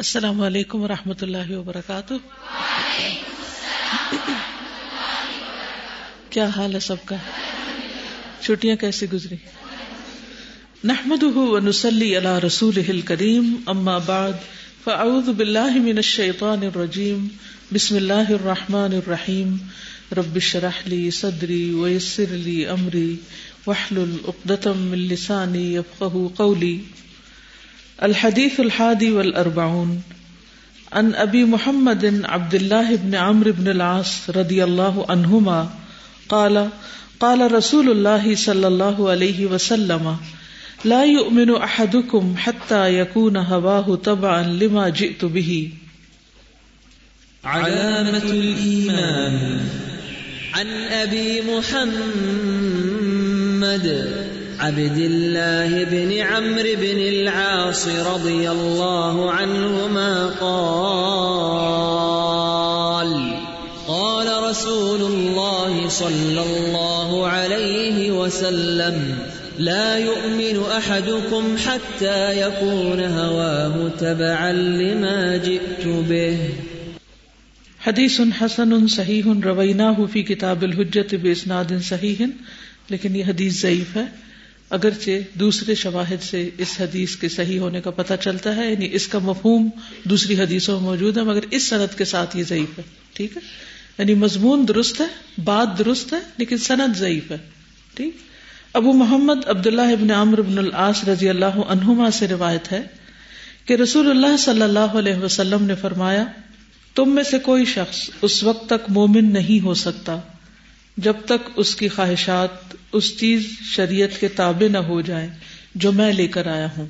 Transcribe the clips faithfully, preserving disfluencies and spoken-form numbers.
السلام علیکم ورحمۃ اللہ وبرکاتہ. کیا حال ہے سب کا؟ چھٹیاں کیسے گزری؟ نحمده ونصلي على رسوله الكريم اما بعد فاعوذ بالله من الشيطان الرجیم بسم اللہ الرحمن الرحیم رب اشرح لي صدری ويسر لي امری واحلل عقدۃ من لسانی يفقهوا قولی. الحدیث الحادی والاربعون عن ابی محمد عبد اللہ بن عمرو بن العاص رضی اللہ عنہما قال قال رسول اللہ صلی اللہ علیہ وسلم لا یؤمن احدکم حتی یکون ہواہ تبعا لما جئت به. علامۃ الایمان عن ابی محمد عبد الله بن عمرو بن العاص رضي الله عنهما قال قال رسول الله صلى الله عليه وسلم لا يؤمن أحدكم حتى يكون هواه تبعا لما جئت به. حدیث حسن صحیح رویناه في كتاب الحجة بإسناد صحيح. لیکن یہ حدیث ضعیف ہے، اگرچہ دوسرے شواہد سے اس حدیث کے صحیح ہونے کا پتہ چلتا ہے، یعنی اس کا مفہوم دوسری حدیثوں میں موجود ہے، مگر اس سند کے ساتھ یہ ضعیف ہے. ٹھیک ہے، یعنی مضمون درست ہے، بات درست ہے، لیکن سند ضعیف ہے. ٹھیک. ابو محمد عبداللہ بن عمرو بن العاص رضی اللہ عنہما سے روایت ہے کہ رسول اللہ صلی اللہ علیہ وسلم نے فرمایا، تم میں سے کوئی شخص اس وقت تک مومن نہیں ہو سکتا جب تک اس کی خواہشات اس چیز شریعت کے تابع نہ ہو جائیں جو میں لے کر آیا ہوں.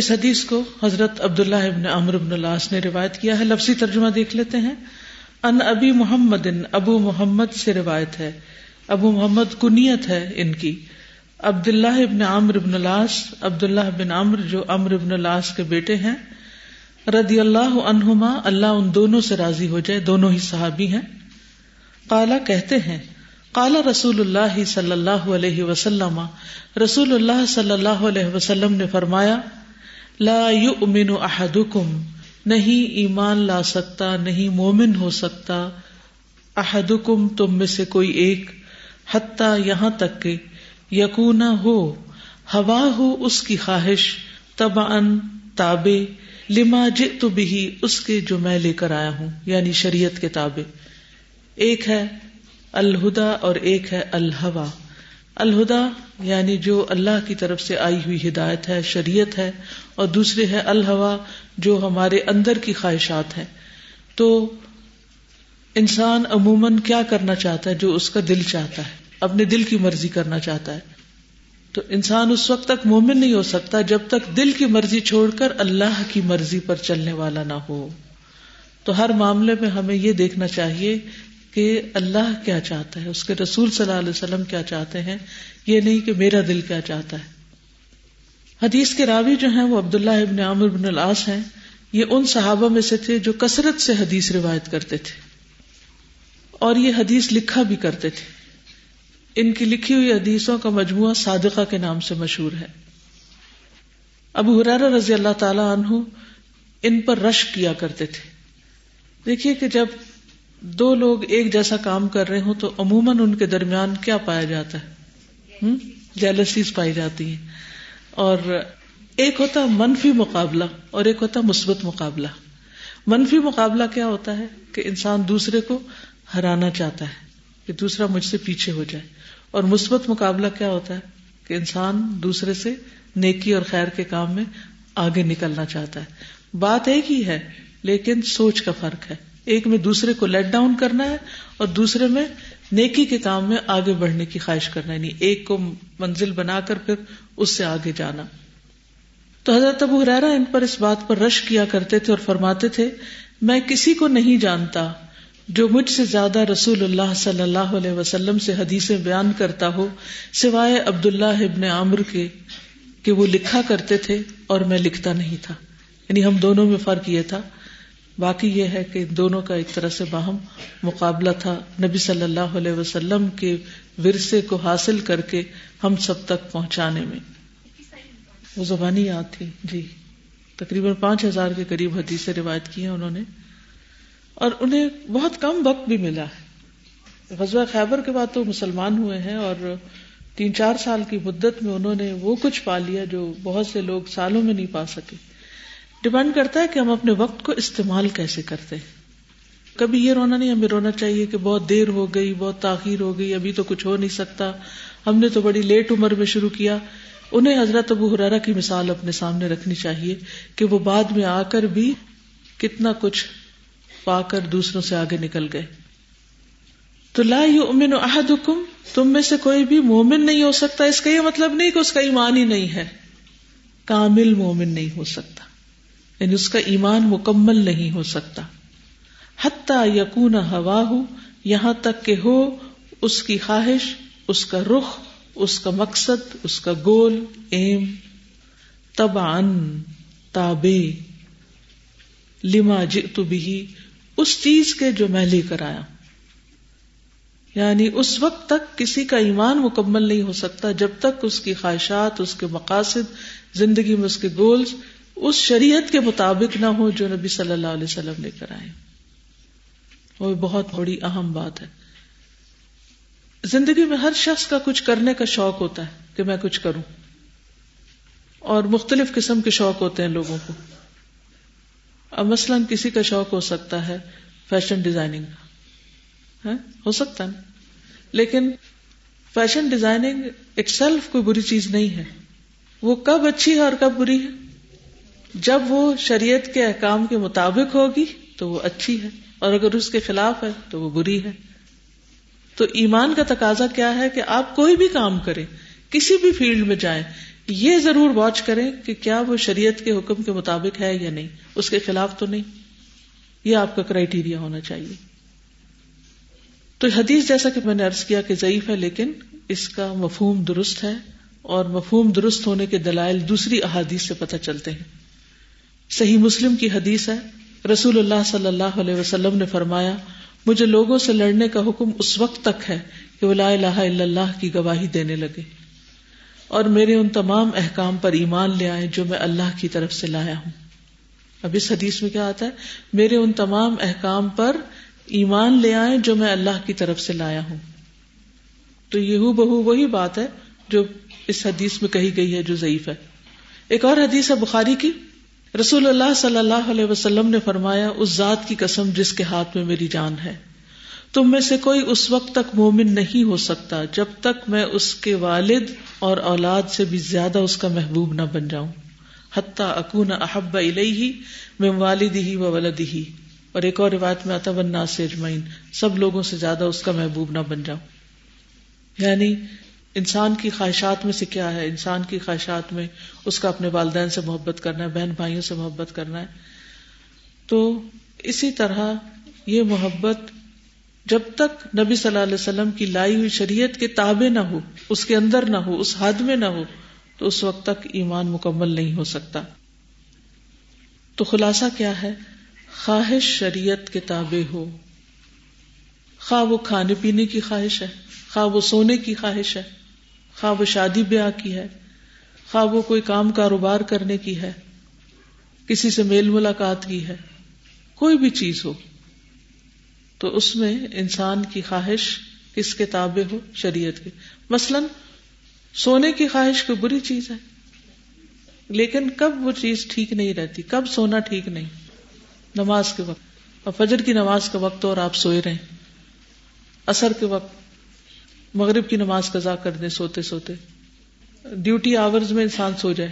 اس حدیث کو حضرت عبداللہ ابن عمرو بن العاص نے روایت کیا ہے. لفظی ترجمہ دیکھ لیتے ہیں. ان ابی محمد، ابو محمد سے روایت ہے، ابو محمد کنیت ہے ان کی. عبداللہ ابن عمرو بن العاص، عبداللہ بن عمرو جو عمرو بن العاص کے بیٹے ہیں، رضی اللہ عنہما، اللہ ان دونوں سے راضی ہو جائے، دونوں ہی صحابی ہیں. قالا کہتے ہیں، قالا رسول اللہ صلی اللہ علیہ وسلم، رسول اللہ صلی اللہ علیہ وسلم نے فرمایا، لا یؤمن احدکم، نہیں ایمان لا سکتا، نہیں مومن ہو سکتا، احدکم، تم میں سے کوئی ایک، حتی یہاں تک کہ، یکونا ہو، ہوا ہو، اس کی خواہش، تبعاً، تابع، لما جئت بہ، اس کے جو میں لے کر آیا ہوں، یعنی شریعت کے تابع. ایک ہے الہدا اور ایک ہے الہوا. الہدا یعنی جو اللہ کی طرف سے آئی ہوئی ہدایت ہے، شریعت ہے، اور دوسرے ہے الہوا جو ہمارے اندر کی خواہشات ہیں. تو انسان عموماً کیا کرنا چاہتا ہے؟ جو اس کا دل چاہتا ہے، اپنے دل کی مرضی کرنا چاہتا ہے. تو انسان اس وقت تک مومن نہیں ہو سکتا جب تک دل کی مرضی چھوڑ کر اللہ کی مرضی پر چلنے والا نہ ہو. تو ہر معاملے میں ہمیں یہ دیکھنا چاہیے کہ اللہ کیا چاہتا ہے، اس کے رسول صلی اللہ علیہ وسلم کیا چاہتے ہیں، یہ نہیں کہ میرا دل کیا چاہتا ہے. حدیث کے راوی جو ہیں وہ عبداللہ ابن عمرو بن العاص ہیں. یہ ان صحابہ میں سے تھے جو کثرت سے حدیث روایت کرتے تھے اور یہ حدیث لکھا بھی کرتے تھے. ان کی لکھی ہوئی حدیثوں کا مجموعہ صادقہ کے نام سے مشہور ہے. ابو ہریرہ رضی اللہ تعالی عنہ ان پر رشک کیا کرتے تھے. دیکھیے کہ جب دو لوگ ایک جیسا کام کر رہے ہوں تو عموماً ان کے درمیان کیا پایا جاتا ہے؟ جیلسیز پائی جاتی ہیں. اور ایک ہوتا منفی مقابلہ اور ایک ہوتا مثبت مقابلہ. منفی مقابلہ کیا ہوتا ہے؟ کہ انسان دوسرے کو ہرانا چاہتا ہے کہ دوسرا مجھ سے پیچھے ہو جائے. اور مثبت مقابلہ کیا ہوتا ہے؟ کہ انسان دوسرے سے نیکی اور خیر کے کام میں آگے نکلنا چاہتا ہے. بات ایک ہی ہے لیکن سوچ کا فرق ہے. ایک میں دوسرے کو لیٹ ڈاؤن کرنا ہے اور دوسرے میں نیکی کے کام میں آگے بڑھنے کی خواہش کرنا ہے، یعنی ایک کو منزل بنا کر پھر اس سے آگے جانا. تو حضرت ابو ہریرہ ان پر اس بات پر رشک کیا کرتے تھے اور فرماتے تھے، میں کسی کو نہیں جانتا جو مجھ سے زیادہ رسول اللہ صلی اللہ علیہ وسلم سے حدیثیں بیان کرتا ہو سوائے عبداللہ ابن عمرو کے، کہ وہ لکھا کرتے تھے اور میں لکھتا نہیں تھا. یعنی ہم دونوں میں فرق یہ تھا. باقی یہ ہے کہ دونوں کا ایک طرح سے باہم مقابلہ تھا. نبی صلی اللہ علیہ وسلم کے ورثے کو حاصل کر کے ہم سب تک پہنچانے میں وہ زبانی یاد تھی. جی تقریباً پانچ ہزار کے قریب حدیثیں روایت کی ہیں انہوں نے، اور انہیں بہت کم وقت بھی ملا ہے. غزوہ خیبر کے بعد تو مسلمان ہوئے ہیں، اور تین چار سال کی مدت میں انہوں نے وہ کچھ پا لیا جو بہت سے لوگ سالوں میں نہیں پا سکے. ڈیپینڈ کرتا ہے کہ ہم اپنے وقت کو استعمال کیسے کرتے ہیں. کبھی یہ رونا نہیں ہمیں رونا چاہیے کہ بہت دیر ہو گئی، بہت تاخیر ہو گئی، ابھی تو کچھ ہو نہیں سکتا، ہم نے تو بڑی لیٹ عمر میں شروع کیا. انہیں حضرت ابو ہریرہ کی مثال اپنے سامنے رکھنی چاہیے کہ وہ بعد میں آ کر بھی کتنا کچھ پا کر دوسروں سے آگے نکل گئے. تو لا یؤمن احدکم، تم میں سے کوئی بھی مومن نہیں ہو سکتا. اس کا یہ مطلب نہیں کہ اس کا ایمان ہی نہیں ہے، کامل مومن نہیں ہو سکتا، یعنی اس کا ایمان مکمل نہیں ہو سکتا. حتی یکون ہواہ، یہاں تک کہ ہو اس کی خواہش، اس کا رخ، اس کا مقصد، اس کا گول، ایم، تبعا، تابع، لما جئت بہ، اس چیز کے جو میں لے کر آیا. یعنی اس وقت تک کسی کا ایمان مکمل نہیں ہو سکتا جب تک اس کی خواہشات، اس کے مقاصد زندگی میں، اس کے گولز اس شریعت کے مطابق نہ ہو جو نبی صلی اللہ علیہ وسلم لے کر آئے. وہ بہت بڑی اہم بات ہے. زندگی میں ہر شخص کا کچھ کرنے کا شوق ہوتا ہے کہ میں کچھ کروں، اور مختلف قسم کے شوق ہوتے ہیں لوگوں کو. اب مثلاً کسی کا شوق ہو سکتا ہے فیشن ڈیزائننگ کا، ہو سکتا ہے، لیکن فیشن ڈیزائننگ اٹسیلف کوئی بری چیز نہیں ہے. وہ کب اچھی ہے اور کب بری ہے؟ جب وہ شریعت کے احکام کے مطابق ہوگی تو وہ اچھی ہے، اور اگر اس کے خلاف ہے تو وہ بری ہے. تو ایمان کا تقاضا کیا ہے کہ آپ کوئی بھی کام کریں، کسی بھی فیلڈ میں جائیں، یہ ضرور واچ کریں کہ کیا وہ شریعت کے حکم کے مطابق ہے یا نہیں، اس کے خلاف تو نہیں. یہ آپ کا کرائیٹیریا ہونا چاہیے. تو حدیث جیسا کہ میں نے عرض کیا کہ ضعیف ہے، لیکن اس کا مفہوم درست ہے، اور مفہوم درست ہونے کے دلائل دوسری احادیث سے پتہ چلتے ہیں. صحیح مسلم کی حدیث ہے، رسول اللہ صلی اللہ علیہ وسلم نے فرمایا، مجھے لوگوں سے لڑنے کا حکم اس وقت تک ہے کہ وہ لا الہ الا اللہ کی گواہی دینے لگے اور میرے ان تمام احکام پر ایمان لے آئیں جو میں اللہ کی طرف سے لایا ہوں. اب اس حدیث میں کیا آتا ہے؟ میرے ان تمام احکام پر ایمان لے آئیں جو میں اللہ کی طرف سے لایا ہوں. تو یہ ہو بہو وہی بات ہے جو اس حدیث میں کہی گئی ہے جو ضعیف ہے. ایک اور حدیث ہے بخاری کی، رسول اللہ صلی اللہ علیہ وسلم نے فرمایا، اس ذات کی قسم جس کے ہاتھ میں میری جان ہے، تم میں سے کوئی اس وقت تک مومن نہیں ہو سکتا جب تک میں اس کے والد اور اولاد سے بھی زیادہ اس کا محبوب نہ بن جاؤں. حتی اکون احب الیہ من والدہ و ولدہ، اور ایک اور روایت میں آتا والناس اجمعین، سب لوگوں سے زیادہ اس کا محبوب نہ بن جاؤں. یعنی انسان کی خواہشات میں سے کیا ہے؟ انسان کی خواہشات میں اس کا اپنے والدین سے محبت کرنا ہے، بہن بھائیوں سے محبت کرنا ہے. تو اسی طرح یہ محبت جب تک نبی صلی اللہ علیہ وسلم کی لائی ہوئی شریعت کے تابع نہ ہو، اس کے اندر نہ ہو، اس حد میں نہ ہو، تو اس وقت تک ایمان مکمل نہیں ہو سکتا. تو خلاصہ کیا ہے؟ خواہش شریعت کے تابع ہو، خواہ وہ کھانے پینے کی خواہش ہے، خواہ وہ سونے کی خواہش ہے، خواہ وہ شادی بیاہ کی ہے، خواہ وہ کوئی کام کاروبار کرنے کی ہے، کسی سے میل ملاقات کی ہے، کوئی بھی چیز ہو تو اس میں انسان کی خواہش کس کے تابع ہو؟ شریعت کے. مثلا سونے کی خواہش کوئی بری چیز ہے، لیکن کب وہ چیز ٹھیک نہیں رہتی؟ کب سونا ٹھیک نہیں؟ نماز کے وقت، اور فجر کی نماز کا وقت اور آپ سوئے رہیں، عصر کے وقت، مغرب کی نماز قضا کر دیں سوتے سوتے، ڈیوٹی آورز میں انسان سو جائے،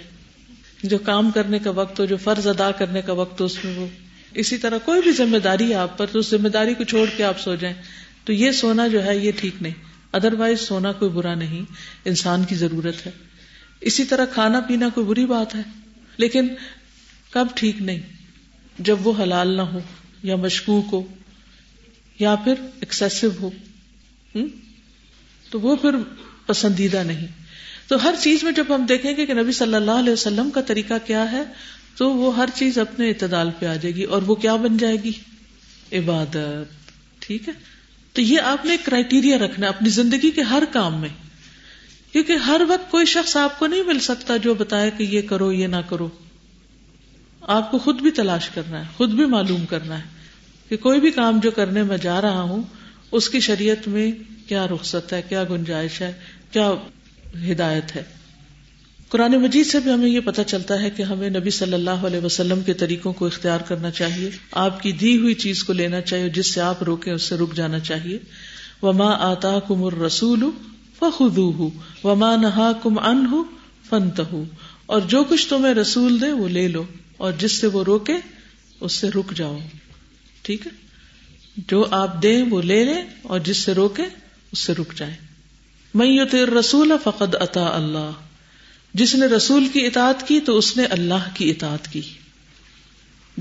جو کام کرنے کا وقت ہو، جو فرض ادا کرنے کا وقت ہو، اس میں وہ. اسی طرح کوئی بھی ذمہ داری ہے آپ پر تو اس ذمہ داری کو چھوڑ کے آپ سو جائیں، تو یہ سونا جو ہے یہ ٹھیک نہیں. ادروائز سونا کوئی برا نہیں، انسان کی ضرورت ہے. اسی طرح کھانا پینا کوئی بری بات ہے، لیکن کب ٹھیک نہیں؟ جب وہ حلال نہ ہو، یا مشکوک ہو، یا پھر ایکسیسو ہو، تو وہ پھر پسندیدہ نہیں. تو ہر چیز میں جب ہم دیکھیں گے کہ نبی صلی اللہ علیہ وسلم کا طریقہ کیا ہے تو وہ ہر چیز اپنے اعتدال پہ آ جائے گی، اور وہ کیا بن جائے گی؟ عبادت. ٹھیک ہے. تو یہ آپ نے ایک کرائیٹیریا رکھنا اپنی زندگی کے ہر کام میں، کیونکہ ہر وقت کوئی شخص آپ کو نہیں مل سکتا جو بتائے کہ یہ کرو یہ نہ کرو. آپ کو خود بھی تلاش کرنا ہے، خود بھی معلوم کرنا ہے کہ کوئی بھی کام جو کرنے میں جا رہا ہوں اس کی شریعت میں کیا رخصت ہے، کیا گنجائش ہے، کیا ہدایت ہے۔ قرآن مجید سے بھی ہمیں یہ پتہ چلتا ہے کہ ہمیں نبی صلی اللہ علیہ وسلم کے طریقوں کو اختیار کرنا چاہیے، آپ کی دی ہوئی چیز کو لینا چاہیے، جس سے آپ روکیں اس سے رک جانا چاہیے۔ وما آتاکم الرسول فخذوہ وما نہاکم عنہ فانتہوا، اور جو کچھ تمہیں رسول دے وہ لے لو اور جس سے وہ روکے اس سے رک جاؤ۔ ٹھیک ہے، جو آپ دیں وہ لے لیں اور جس سے روکے اس سے رک جائیں۔ من یطع الرسول فقد اطاع اللہ، جس نے رسول کی اطاعت کی تو اس نے اللہ کی اطاعت کی،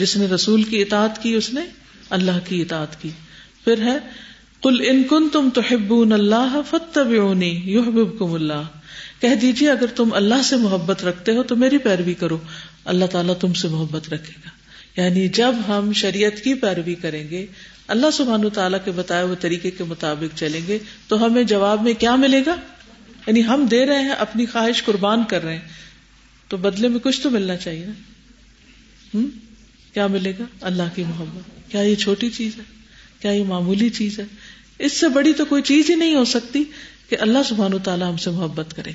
جس نے رسول کی اطاعت کی اس نے اللہ کی اطاعت کی۔ پھر ہے قل ان کنتم تحبون اللہ فاتبعونی یحببکم اللہ، کہہ دیجئے اگر تم اللہ سے محبت رکھتے ہو تو میری پیروی کرو، اللہ تعالیٰ تم سے محبت رکھے گا۔ یعنی جب ہم شریعت کی پیروی کریں گے، اللہ سبحانہ تعالیٰ کے بتائے ہوئے طریقے کے مطابق چلیں گے تو ہمیں جواب میں کیا ملے گا؟ یعنی ہم دے رہے ہیں، اپنی خواہش قربان کر رہے ہیں، تو بدلے میں کچھ تو ملنا چاہیے نا۔ ہم کیا ملے گا؟ اللہ کی محبت۔ کیا یہ چھوٹی چیز ہے؟ کیا یہ معمولی چیز ہے؟ اس سے بڑی تو کوئی چیز ہی نہیں ہو سکتی کہ اللہ سبحانہ تعالیٰ ہم سے محبت کرے۔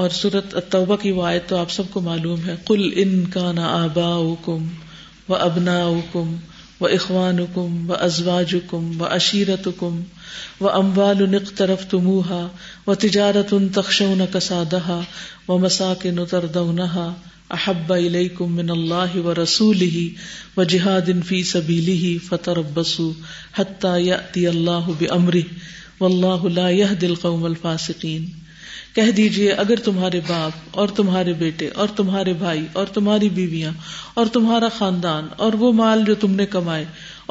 اور سورۃ التوبہ کی وہ آیت تو آپ سب کو معلوم ہے، قل ان کان آباؤکم و ابناؤکم و اخوانکم و ازواجکم و عشیرتکم و اموال اقترفتموها و تجارت تخشون کسادها و مساکن تردونها احب الیکم من اللہ ورسولہ وجہاد فی سبیلہ فتربصوا حتی یأتی اللہ بامرہ واللہ لا یہدی القوم الفاسقین، کہہ دیجئے اگر تمہارے باپ اور تمہارے بیٹے اور تمہارے بھائی اور تمہاری بیویاں اور تمہارا خاندان اور وہ مال جو تم نے کمائے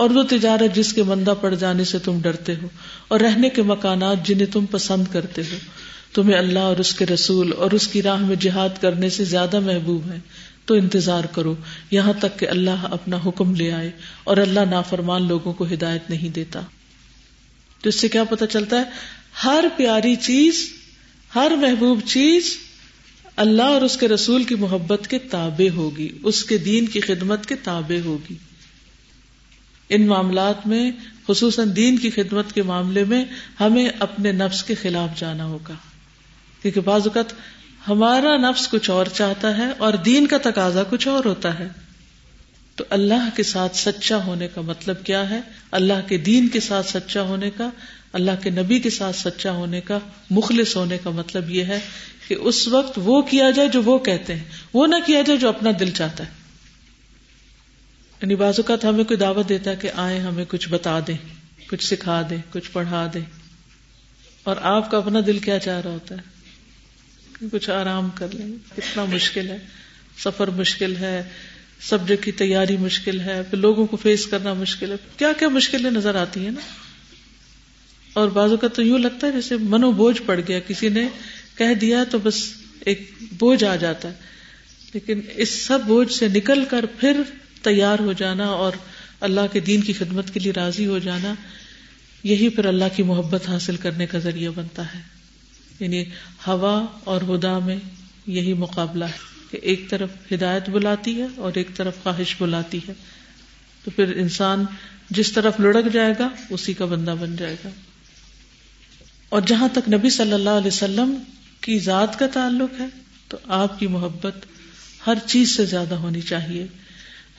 اور وہ تجارت جس کے مندہ پڑ جانے سے تم ڈرتے ہو اور رہنے کے مکانات جنہیں تم پسند کرتے ہو تمہیں اللہ اور اس کے رسول اور اس کی راہ میں جہاد کرنے سے زیادہ محبوب ہے، تو انتظار کرو یہاں تک کہ اللہ اپنا حکم لے آئے، اور اللہ نافرمان لوگوں کو ہدایت نہیں دیتا۔ تو اس سے کیا پتہ چلتا ہے؟ ہر پیاری چیز، ہر محبوب چیز اللہ اور اس کے رسول کی محبت کے تابع ہوگی، اس کے دین کی خدمت کے تابع ہوگی۔ ان معاملات میں، خصوصاً دین کی خدمت کے معاملے میں، ہمیں اپنے نفس کے خلاف جانا ہوگا، کیونکہ بعض اوقات ہمارا نفس کچھ اور چاہتا ہے اور دین کا تقاضا کچھ اور ہوتا ہے۔ تو اللہ کے ساتھ سچا ہونے کا مطلب کیا ہے؟ اللہ کے دین کے ساتھ سچا ہونے کا، اللہ کے نبی کے ساتھ سچا ہونے کا، مخلص ہونے کا مطلب یہ ہے کہ اس وقت وہ کیا جائے جو وہ کہتے ہیں، وہ نہ کیا جائے جو اپنا دل چاہتا ہے۔ یعنی بعض اوقات ہمیں کوئی دعوت دیتا ہے کہ آئیں ہمیں کچھ بتا دیں، کچھ سکھا دیں، کچھ پڑھا دیں، اور آپ کا اپنا دل کیا چاہ رہا ہوتا ہے؟ کچھ آرام کر لیں، کتنا مشکل ہے، سفر مشکل ہے، سبجیکٹ کی تیاری مشکل ہے، پھر لوگوں کو فیس کرنا مشکل ہے، کیا کیا مشکلیں نظر آتی ہیں نا۔ اور بعضوں کا تو یوں لگتا ہے جیسے منو بوجھ پڑ گیا، کسی نے کہہ دیا تو بس ایک بوجھ آ جاتا ہے، لیکن اس سب بوجھ سے نکل کر پھر تیار ہو جانا اور اللہ کے دین کی خدمت کے لیے راضی ہو جانا، یہی پھر اللہ کی محبت حاصل کرنے کا ذریعہ بنتا ہے۔ یعنی ہوا اور ہدا میں یہی مقابلہ ہے کہ ایک طرف ہدایت بلاتی ہے اور ایک طرف خواہش بلاتی ہے، تو پھر انسان جس طرف لڑک جائے گا اسی کا بندہ بن جائے گا۔ اور جہاں تک نبی صلی اللہ علیہ وسلم کی ذات کا تعلق ہے تو آپ کی محبت ہر چیز سے زیادہ ہونی چاہیے۔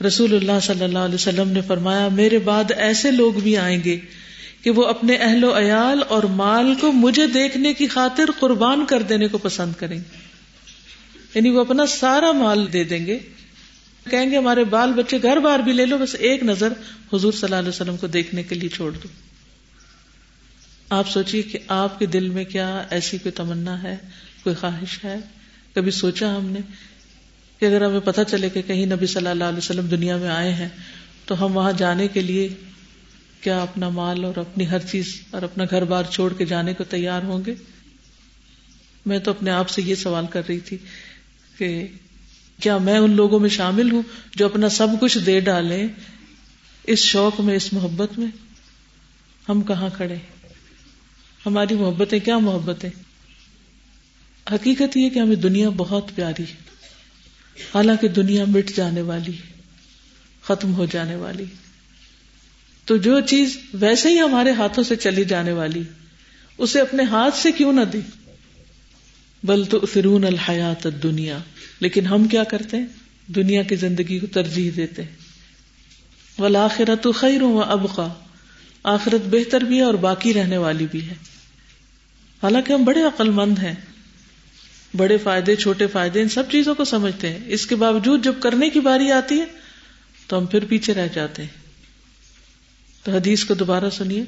رسول اللہ صلی اللہ علیہ وسلم نے فرمایا، میرے بعد ایسے لوگ بھی آئیں گے کہ وہ اپنے اہل و عیال اور مال کو مجھے دیکھنے کی خاطر قربان کر دینے کو پسند کریں گے، یعنی وہ اپنا سارا مال دے دیں گے، کہیں گے ہمارے بال بچے گھر بار بھی لے لو، بس ایک نظر حضور صلی اللہ علیہ وسلم کو دیکھنے کے لیے چھوڑ دو۔ آپ سوچیے کہ آپ کے دل میں کیا ایسی کوئی تمنا ہے، کوئی خواہش ہے؟ کبھی سوچا ہم نے کہ اگر ہمیں پتہ چلے کہ کہیں نبی صلی اللہ علیہ وسلم دنیا میں آئے ہیں تو ہم وہاں جانے کے لیے کیا اپنا مال اور اپنی ہر چیز اور اپنا گھر بار چھوڑ کے جانے کو تیار ہوں گے؟ میں تو اپنے آپ سے یہ سوال کر رہی تھی کہ کیا میں ان لوگوں میں شامل ہوں جو اپنا سب کچھ دے ڈالیں اس شوق میں، اس محبت میں؟ ہم کہاں کھڑے؟ ہماری محبتیں کیا محبتیں؟ حقیقت یہ کہ ہمیں دنیا بہت پیاری ہے، حالانکہ دنیا مٹ جانے والی، ختم ہو جانے والی، تو جو چیز ویسے ہی ہمارے ہاتھوں سے چلی جانے والی اسے اپنے ہاتھ سے کیوں نہ دیں. بل تؤثرون الحیات الدنیا، لیکن ہم کیا کرتے ہیں؟ دنیا کی زندگی کو ترجیح دیتے ہیں. والآخرۃ خیر وابقی، آخرت بہتر بھی ہے اور باقی رہنے والی بھی ہے. حالانکہ ہم بڑے عقل مند ہیں، بڑے فائدے چھوٹے فائدے ان سب چیزوں کو سمجھتے ہیں، اس کے باوجود جب کرنے کی باری آتی ہے تو ہم پھر پیچھے رہ جاتے ہیں. تو حدیث کو دوبارہ سنیے.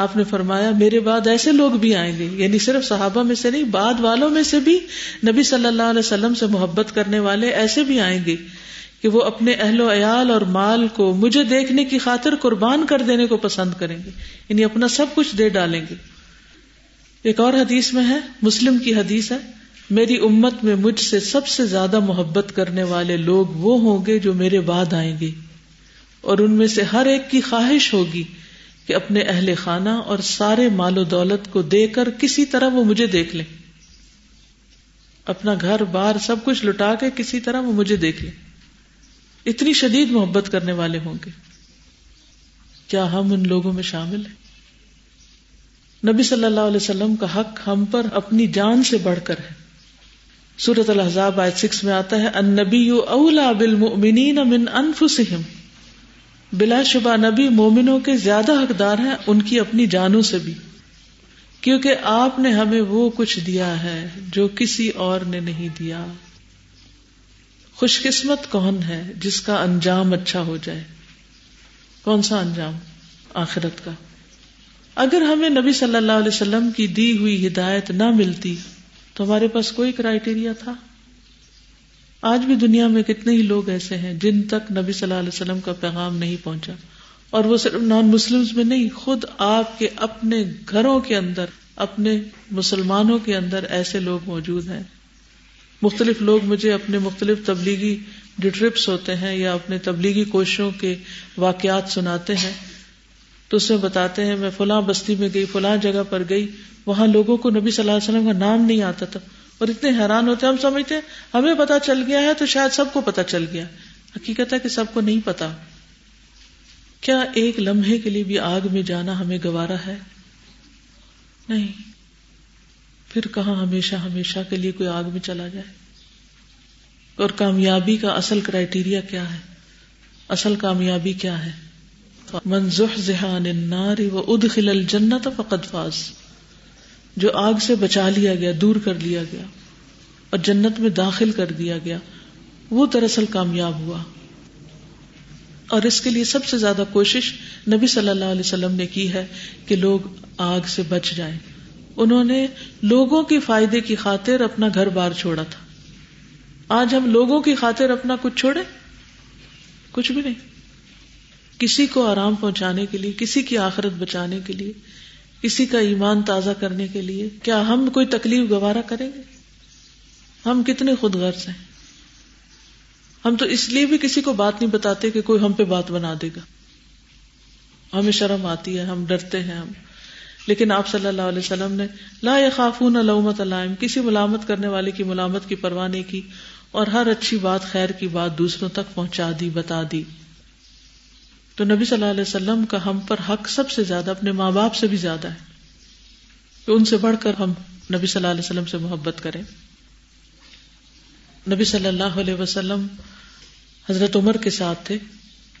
آپ نے فرمایا میرے بعد ایسے لوگ بھی آئیں گے، یعنی صرف صحابہ میں سے نہیں، بعد والوں میں سے بھی نبی صلی اللہ علیہ وسلم سے محبت کرنے والے ایسے بھی آئیں گے کہ وہ اپنے اہل و عیال اور مال کو مجھے دیکھنے کی خاطر قربان کر دینے کو پسند کریں گے، یعنی اپنا سب کچھ دے ڈالیں گے. ایک اور حدیث میں ہے، مسلم کی حدیث ہے، میری امت میں مجھ سے سب سے زیادہ محبت کرنے والے لوگ وہ ہوں گے جو میرے بعد آئیں گے، اور ان میں سے ہر ایک کی خواہش ہوگی کہ اپنے اہل خانہ اور سارے مال و دولت کو دے کر کسی طرح وہ مجھے دیکھ لیں، اپنا گھر بار سب کچھ لٹا کے کسی طرح وہ مجھے دیکھ لیں. اتنی شدید محبت کرنے والے ہوں گے. کیا ہم ان لوگوں میں شامل ہیں؟ نبی صلی اللہ علیہ وسلم کا حق ہم پر اپنی جان سے بڑھ کر ہے. سورۃ الاحزاب آیت سکس میں آتا ہے، النبی اولیٰ بالمؤمنین من انفسہم، بلا شبہ نبی مومنوں کے زیادہ حقدار ہیں ان کی اپنی جانوں سے بھی، کیونکہ آپ نے ہمیں وہ کچھ دیا ہے جو کسی اور نے نہیں دیا. خوش قسمت کون ہے جس کا انجام اچھا ہو جائے. کون سا انجام؟ آخرت کا. اگر ہمیں نبی صلی اللہ علیہ وسلم کی دی ہوئی ہدایت نہ ملتی تو ہمارے پاس کوئی کرائیٹیریا تھا؟ آج بھی دنیا میں کتنے ہی لوگ ایسے ہیں جن تک نبی صلی اللہ علیہ وسلم کا پیغام نہیں پہنچا، اور وہ صرف نان مسلمز میں نہیں، خود آپ کے اپنے گھروں کے اندر، اپنے مسلمانوں کے اندر ایسے لوگ موجود ہیں. مختلف لوگ مجھے اپنے مختلف تبلیغی جو ٹرپس ہوتے ہیں یا اپنے تبلیغی کوششوں کے واقعات سناتے ہیں تو اس میں بتاتے ہیں میں فلاں بستی میں گئی، فلاں جگہ پر گئی، وہاں لوگوں کو نبی صلی اللہ علیہ وسلم کا نام نہیں آتا تھا، اور اتنے حیران ہوتے ہیں. ہم سمجھتے ہیں ہمیں پتا چل گیا ہے تو شاید سب کو پتا چل گیا. حقیقت ہے کہ سب کو نہیں پتا. کیا ایک لمحے کے لیے بھی آگ میں جانا ہمیں گوارا ہے؟ نہیں. پھر کہاں ہمیشہ ہمیشہ کے لیے کوئی آگ میں چلا جائے. اور کامیابی کا اصل کرائیٹیریا کیا ہے؟ اصل کامیابی کیا ہے؟ من زحزح عن النار وادخل الجنۃ فقد فاز، جو آگ سے بچا لیا گیا، دور کر لیا گیا اور جنت میں داخل کر دیا گیا، وہ دراصل کامیاب ہوا. اور اس کے لیے سب سے زیادہ کوشش نبی صلی اللہ علیہ وسلم نے کی ہے کہ لوگ آگ سے بچ جائیں. انہوں نے لوگوں کے فائدے کی خاطر اپنا گھر بار چھوڑا تھا. آج ہم لوگوں کی خاطر اپنا کچھ چھوڑے؟ کچھ بھی نہیں. کسی کو آرام پہنچانے کے لیے، کسی کی آخرت بچانے کے لیے، کسی کا ایمان تازہ کرنے کے لیے کیا ہم کوئی تکلیف گوارا کریں گے؟ ہم کتنے خود غرض ہیں. ہم تو اس لیے بھی کسی کو بات نہیں بتاتے کہ کوئی ہم پہ بات بنا دے گا، ہمیں شرم آتی ہے، ہم ڈرتے ہیں ہم. لیکن آپ صلی اللہ علیہ وسلم نے لا یخافون لومۃ لائم، کسی ملامت کرنے والے کی ملامت کی پرواہ نہیں کی، اور ہر اچھی بات، خیر کی بات دوسروں تک پہنچا دی، بتا دی. تو نبی صلی اللہ علیہ وسلم کا ہم پر حق سب سے زیادہ، اپنے ماں باپ سے بھی زیادہ ہے کہ ان سے بڑھ کر ہم نبی صلی اللہ علیہ وسلم سے محبت کریں. نبی صلی اللہ علیہ وسلم حضرت عمر کے ساتھ تھے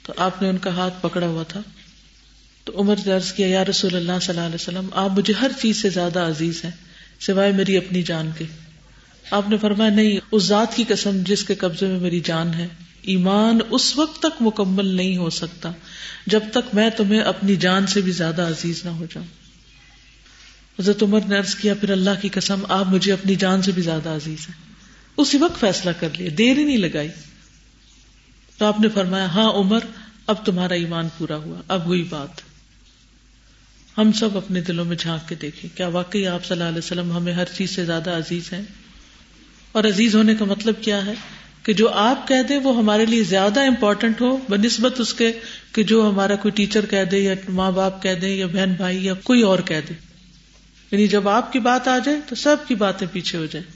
تو آپ نے ان کا ہاتھ پکڑا ہوا تھا. تو عمر نے عرض کیا، یا رسول اللہ صلی اللہ علیہ وسلم، آپ مجھے ہر چیز سے زیادہ عزیز ہیں سوائے میری اپنی جان کے. آپ نے فرمایا، نہیں، اس ذات کی قسم جس کے قبضے میں میری جان ہے، ایمان اس وقت تک مکمل نہیں ہو سکتا جب تک میں تمہیں اپنی جان سے بھی زیادہ عزیز نہ ہو جاؤں. حضرت عمر نے عرض کیا، پھر اللہ کی قسم آپ مجھے اپنی جان سے بھی زیادہ عزیز ہیں. اسی وقت فیصلہ کر لیا، دیر ہی نہیں لگائی. تو آپ نے فرمایا، ہاں عمر، اب تمہارا ایمان پورا ہوا. اب ہوئی بات. ہم سب اپنے دلوں میں جھانک کے دیکھیں، کیا واقعی آپ صلی اللہ علیہ وسلم ہمیں ہر چیز سے زیادہ عزیز ہیں؟ اور عزیز ہونے کا مطلب کیا ہے؟ کہ جو آپ کہہ دیں وہ ہمارے لیے زیادہ امپورٹنٹ ہو بنسبت اس کے کہ جو ہمارا کوئی ٹیچر کہہ دے یا ماں باپ کہہ دے یا بہن بھائی یا کوئی اور کہہ دے. یعنی جب آپ کی بات آ جائے تو سب کی باتیں پیچھے ہو جائیں.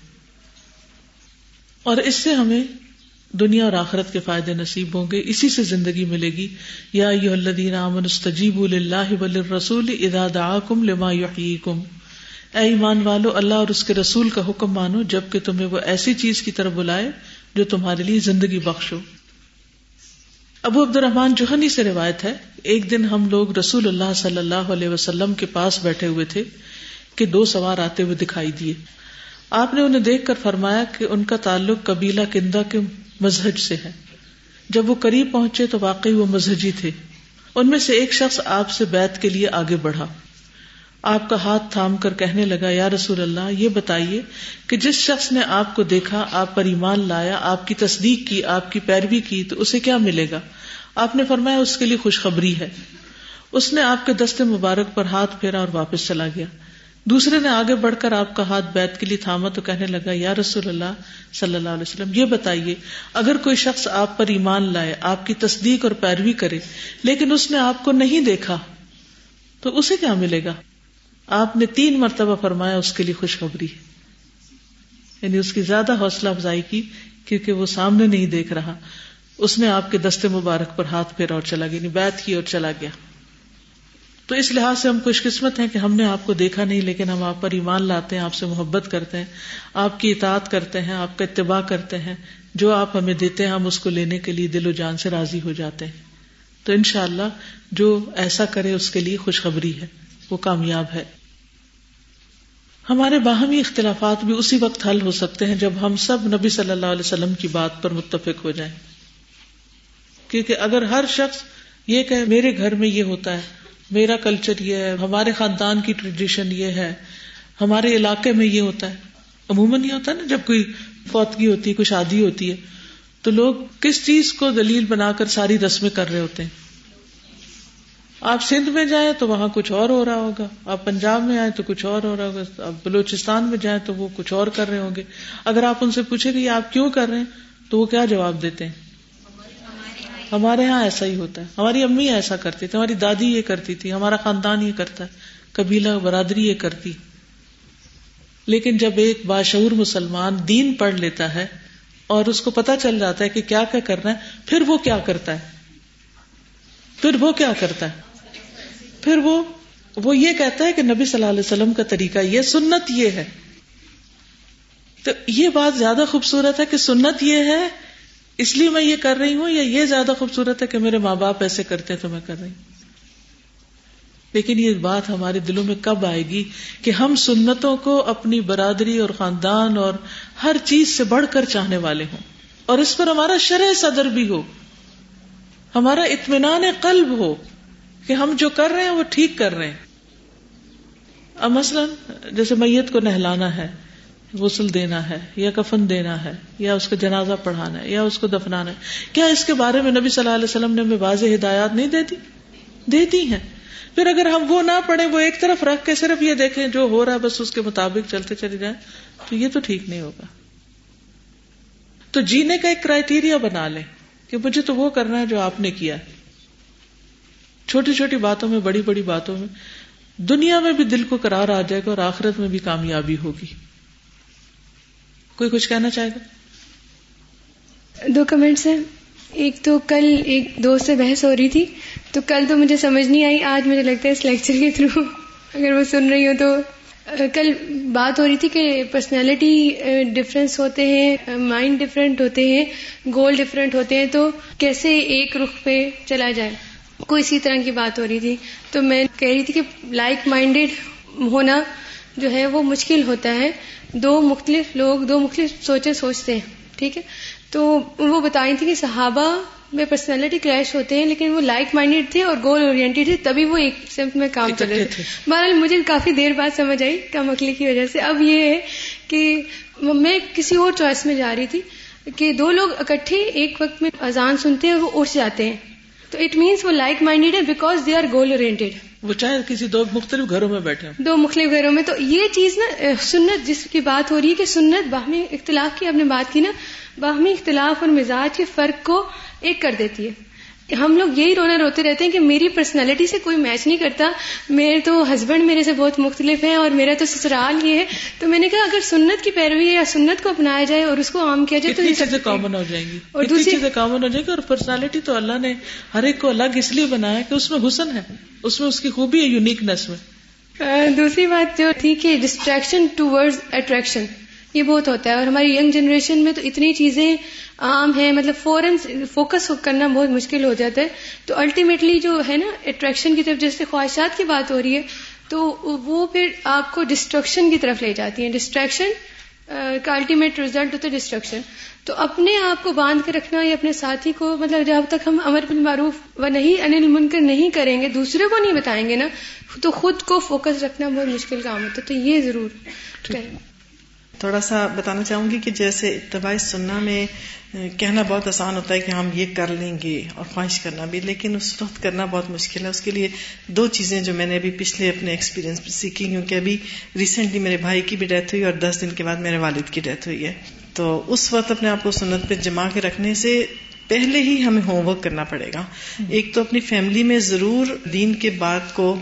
اور اس سے ہمیں دنیا اور آخرت کے فائدے نصیب ہوں گے، اسی سے زندگی ملے گی. یا ایھا الذین آمنوا استجیبوا للہ وللرسول اذا دعاکم لما یحییکم، اے ایمان والو اللہ اور اس کے رسول کا حکم مانو جب کہ تمہیں وہ ایسی چیز کی طرف بلائے جو تمہارے لیے زندگی بخش ہو. ابو عبد الرحمن جوہنی سے روایت ہے، ایک دن ہم لوگ رسول اللہ صلی اللہ علیہ وسلم کے پاس بیٹھے ہوئے تھے کہ دو سوار آتے ہوئے دکھائی دیے. آپ نے انہیں دیکھ کر فرمایا کہ ان کا تعلق قبیلہ کندہ کے مزہج سے ہے. جب وہ قریب پہنچے تو واقعی وہ مزہجی تھے. ان میں سے ایک شخص آپ سے بیعت کے لیے آگے بڑھا، آپ کا ہاتھ تھام کر کہنے لگا، یا رسول اللہ یہ بتائیے کہ جس شخص نے آپ کو دیکھا، آپ پر ایمان لایا، آپ کی تصدیق کی، آپ کی پیروی کی، تو اسے کیا ملے گا؟ آپ نے فرمایا اس کے لیے خوشخبری ہے. اس نے آپ کے دست مبارک پر ہاتھ پھیرا اور واپس چلا گیا. دوسرے نے آگے بڑھ کر آپ کا ہاتھ بیعت کے لیے تھاما تو کہنے لگا، یا رسول اللہ صلی اللہ علیہ وسلم یہ بتائیے اگر کوئی شخص آپ پر ایمان لائے، آپ کی تصدیق اور پیروی کرے لیکن اس نے آپ کو نہیں دیکھا تو اسے کیا ملے گا؟ آپ نے تین مرتبہ فرمایا اس کے لیے خوشخبری ہے، یعنی اس کی زیادہ حوصلہ افزائی کی کیونکہ وہ سامنے نہیں دیکھ رہا. اس نے آپ کے دست مبارک پر ہاتھ پھیرا اور چلا گیا، یعنی بیعت کی اور چلا گیا. تو اس لحاظ سے ہم خوش قسمت ہیں کہ ہم نے آپ کو دیکھا نہیں لیکن ہم آپ پر ایمان لاتے ہیں، آپ سے محبت کرتے ہیں، آپ کی اطاعت کرتے ہیں، آپ کا اتباع کرتے ہیں، جو آپ ہمیں دیتے ہیں ہم اس کو لینے کے لیے دل و جان سے راضی ہو جاتے ہیں. تو انشاءاللہ جو ایسا کرے اس کے لیے خوشخبری ہے، وہ کامیاب ہے. ہمارے باہمی اختلافات بھی اسی وقت حل ہو سکتے ہیں جب ہم سب نبی صلی اللہ علیہ وسلم کی بات پر متفق ہو جائیں، کیونکہ اگر ہر شخص یہ کہے میرے گھر میں یہ ہوتا ہے، میرا کلچر یہ ہے، ہمارے خاندان کی ٹریڈیشن یہ ہے، ہمارے علاقے میں یہ ہوتا ہے. عموماً یہ ہوتا ہے نا جب کوئی فوتگی ہوتی ہے، کوئی شادی ہوتی ہے تو لوگ کس چیز کو دلیل بنا کر ساری رسمیں کر رہے ہوتے ہیں. آپ سندھ میں جائیں تو وہاں کچھ اور ہو رہا ہوگا، آپ پنجاب میں آئیں تو کچھ اور ہو رہا ہوگا، آپ بلوچستان میں جائیں تو وہ کچھ اور کر رہے ہوں گے. اگر آپ ان سے پوچھیں کہ یہ آپ کیوں کر رہے ہیں تو وہ کیا جواب دیتے ہیں؟ ہمارے ہاں ایسا ہی ہوتا ہے، ہماری امی ایسا کرتی تھی، ہماری دادی یہ کرتی تھی، ہمارا خاندان یہ کرتا ہے، قبیلہ برادری یہ کرتی. لیکن جب ایک باشعور مسلمان دین پڑھ لیتا ہے اور اس کو پتا چل جاتا ہے کہ کیا کیا کرنا ہے، پھر وہ کیا کرتا ہے پھر وہ کیا کرتا ہے پھر وہ وہ یہ کہتا ہے کہ نبی صلی اللہ علیہ وسلم کا طریقہ یہ، سنت یہ ہے. تو یہ بات زیادہ خوبصورت ہے کہ سنت یہ ہے اس لیے میں یہ کر رہی ہوں، یا یہ زیادہ خوبصورت ہے کہ میرے ماں باپ ایسے کرتے ہیں تو میں کر رہی ہوں. لیکن یہ بات ہمارے دلوں میں کب آئے گی کہ ہم سنتوں کو اپنی برادری اور خاندان اور ہر چیز سے بڑھ کر چاہنے والے ہوں، اور اس پر ہمارا شرح صدر بھی ہو، ہمارا اطمینان قلب ہو کہ ہم جو کر رہے ہیں وہ ٹھیک کر رہے ہیں. اب مثلا جیسے میت کو نہلانا ہے، غسل دینا ہے، یا کفن دینا ہے، یا اس کا جنازہ پڑھانا ہے، یا اس کو دفنانا ہے، کیا اس کے بارے میں نبی صلی اللہ علیہ وسلم نے ہمیں واضح ہدایات نہیں دیتی دیتی ہیں؟ پھر اگر ہم وہ نہ پڑھیں، وہ ایک طرف رکھ کے صرف یہ دیکھیں جو ہو رہا ہے بس اس کے مطابق چلتے چلے جائیں، تو یہ تو ٹھیک نہیں ہوگا. تو جینے کا ایک کرائیٹیریا بنا لیں کہ مجھے تو وہ کرنا ہے جو آپ نے کیا ہے. چھوٹی چھوٹی باتوں میں، بڑی بڑی باتوں میں، دنیا میں بھی دل کو قرار آ جائے گا اور آخرت میں بھی کامیابی ہوگی. کوئی کچھ کہنا چاہے گا؟ دو کمنٹس ہیں. ایک تو کل ایک دوست سے بحث ہو رہی تھی تو کل تو مجھے سمجھ نہیں آئی، آج مجھے لگتا ہے اس لیکچر کے تھرو اگر وہ سن رہی ہوں تو. کل بات ہو رہی تھی کہ پرسنالٹی ڈفرینس ہوتے ہیں، مائنڈ ڈفرینٹ ہوتے ہیں، گول ڈفرینٹ ہوتے ہیں، تو کیسے ایک رخ پہ چلا جائے، کوئی اسی طرح کی بات ہو رہی تھی. تو میں کہہ رہی تھی کہ لائک مائنڈیڈ ہونا جو ہے وہ مشکل ہوتا ہے، دو مختلف لوگ دو مختلف سوچیں سوچتے ہیں، ٹھیک ہے. تو وہ بتائی تھی کہ صحابہ میں پرسنالٹی کلیش ہوتے ہیں لیکن وہ لائک مائنڈیڈ تھے اور گول اورینٹیڈ تھے، تبھی وہ ایک سمت میں کام کر رہے تھے. بہرحال مجھے کافی دیر بعد سمجھ آئی کم عقلی کی وجہ سے. اب یہ ہے کہ میں کسی اور چوائس میں جا رہی تھی کہ دو لوگ اکٹھے ایک وقت میں اذان سنتے ہیں اور وہ اٹھ جاتے ہیں، تو اٹ مینس وہ لائک مائنڈیڈ ہے because they are goal oriented. وہ چاہے کسی دو مختلف گھروں میں بیٹھے ہیں، دو مختلف گھروں میں. تو یہ چیز نا سنت جس کی بات ہو رہی ہے کہ سنت باہمی اختلاف کی آپ نے بات کی نا، باہمی اختلاف اور مزاج کے فرق کو ایک کر دیتی ہے. ہم لوگ یہی رونا روتے رہتے ہیں کہ میری پرسنالٹی سے کوئی میچ نہیں کرتا، میرے تو ہسبینڈ میرے سے بہت مختلف ہیں اور میرا تو سسرال یہ ہے. تو میں نے کہا اگر سنت کی پیروی ہے یا سنت کو اپنایا جائے اور اس کو عام کیا جائے تو یہ چیزیں کامن ہو جائیں گی، اور دوسری چیزیں کامن ہو جائیں گی. اور پرسنالٹی تو اللہ نے ہر ایک کو الگ اس لیے بنایا کہ اس میں حسن ہے، اس میں اس کی خوبی ہے، یونیکنس میں. دوسری بات جو تھی کہ ڈسٹریکشن ٹوورڈز اٹریکشن، یہ بہت ہوتا ہے. اور ہماری ینگ جنریشن میں تو اتنی چیزیں عام ہیں، مطلب فوراً فوکس کرنا بہت مشکل ہو جاتا ہے. تو الٹیمیٹلی جو ہے نا اٹریکشن کی طرف، جیسے خواہشات کی بات ہو رہی ہے تو وہ پھر آپ کو ڈسٹریکشن کی طرف لے جاتی ہیں. ڈسٹریکشن کا الٹیمیٹ ریزلٹ ہوتا ہے ڈسٹریکشن. تو اپنے آپ کو باندھ کے رکھنا یا اپنے ساتھی کو، مطلب جب تک ہم امر بالمعروف و نہی عن المنکر نہیں کریں گے، دوسرے کو نہیں بتائیں گے نا، تو خود کو فوکس رکھنا بہت مشکل کام ہوتا ہے. تو یہ ضرور کریں. تھوڑا سا بتانا چاہوں گی کہ جیسے اتباع سنہ میں کہنا بہت آسان ہوتا ہے کہ ہم یہ کر لیں گے اور خواہش کرنا بھی، لیکن اس وقت کرنا بہت مشکل ہے. اس کے لیے دو چیزیں جو میں نے ابھی پچھلے اپنے ایکسپیرینس میں سیکھی، کیونکہ ابھی ریسنٹلی میرے بھائی کی بھی ڈیتھ ہوئی اور دس دن کے بعد میرے والد کی ڈیتھ ہوئی ہے. تو اس وقت اپنے آپ کو سنت پہ جما کے رکھنے سے پہلے ہی ہمیں ہوم ورک کرنا پڑے گا. ایک تو اپنی فیملی میں ضرور دین کے بات کو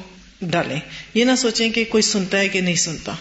ڈالیں، یہ نہ سوچیں کہ کوئی سنتا ہے کہ نہیں سنتا.